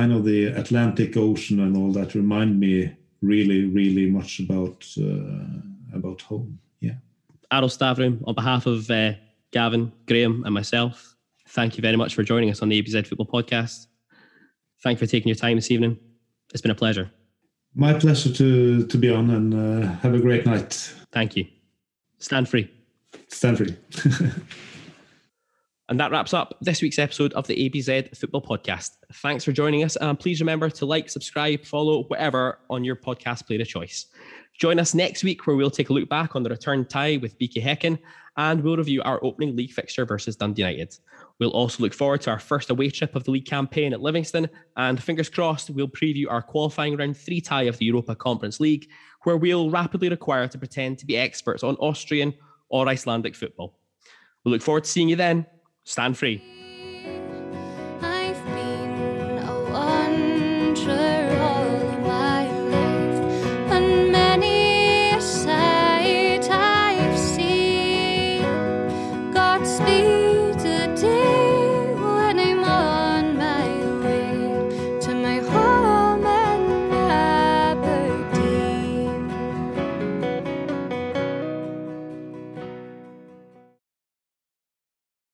kind of the Atlantic Ocean and all that remind me really, really much about uh, about home. Yeah. Arild Stavrum, on behalf of uh, Gavin, Graham, and myself, thank you very much for joining us on the A B Z Football Podcast. Thank you for taking your time this evening. It's been a pleasure. My pleasure to to be on, and uh, have a great night. Thank you. Stand free. Stand free. And that wraps up this week's episode of the A B Z Football Podcast. Thanks for joining us, and please remember to like, subscribe, follow, whatever on your podcast player of choice. Join us next week where we'll take a look back on the return tie with B K Häcken, and we'll review our opening league fixture versus Dundee United. We'll also look forward to our first away trip of the league campaign at Livingston, and fingers crossed we'll preview our qualifying round three tie of the Europa Conference League, where we'll rapidly require to pretend to be experts on Austrian or Icelandic football. We'll look forward to seeing you then. Stand free. I've been a wanderer all my life, and many a sight I've seen. Godspeed.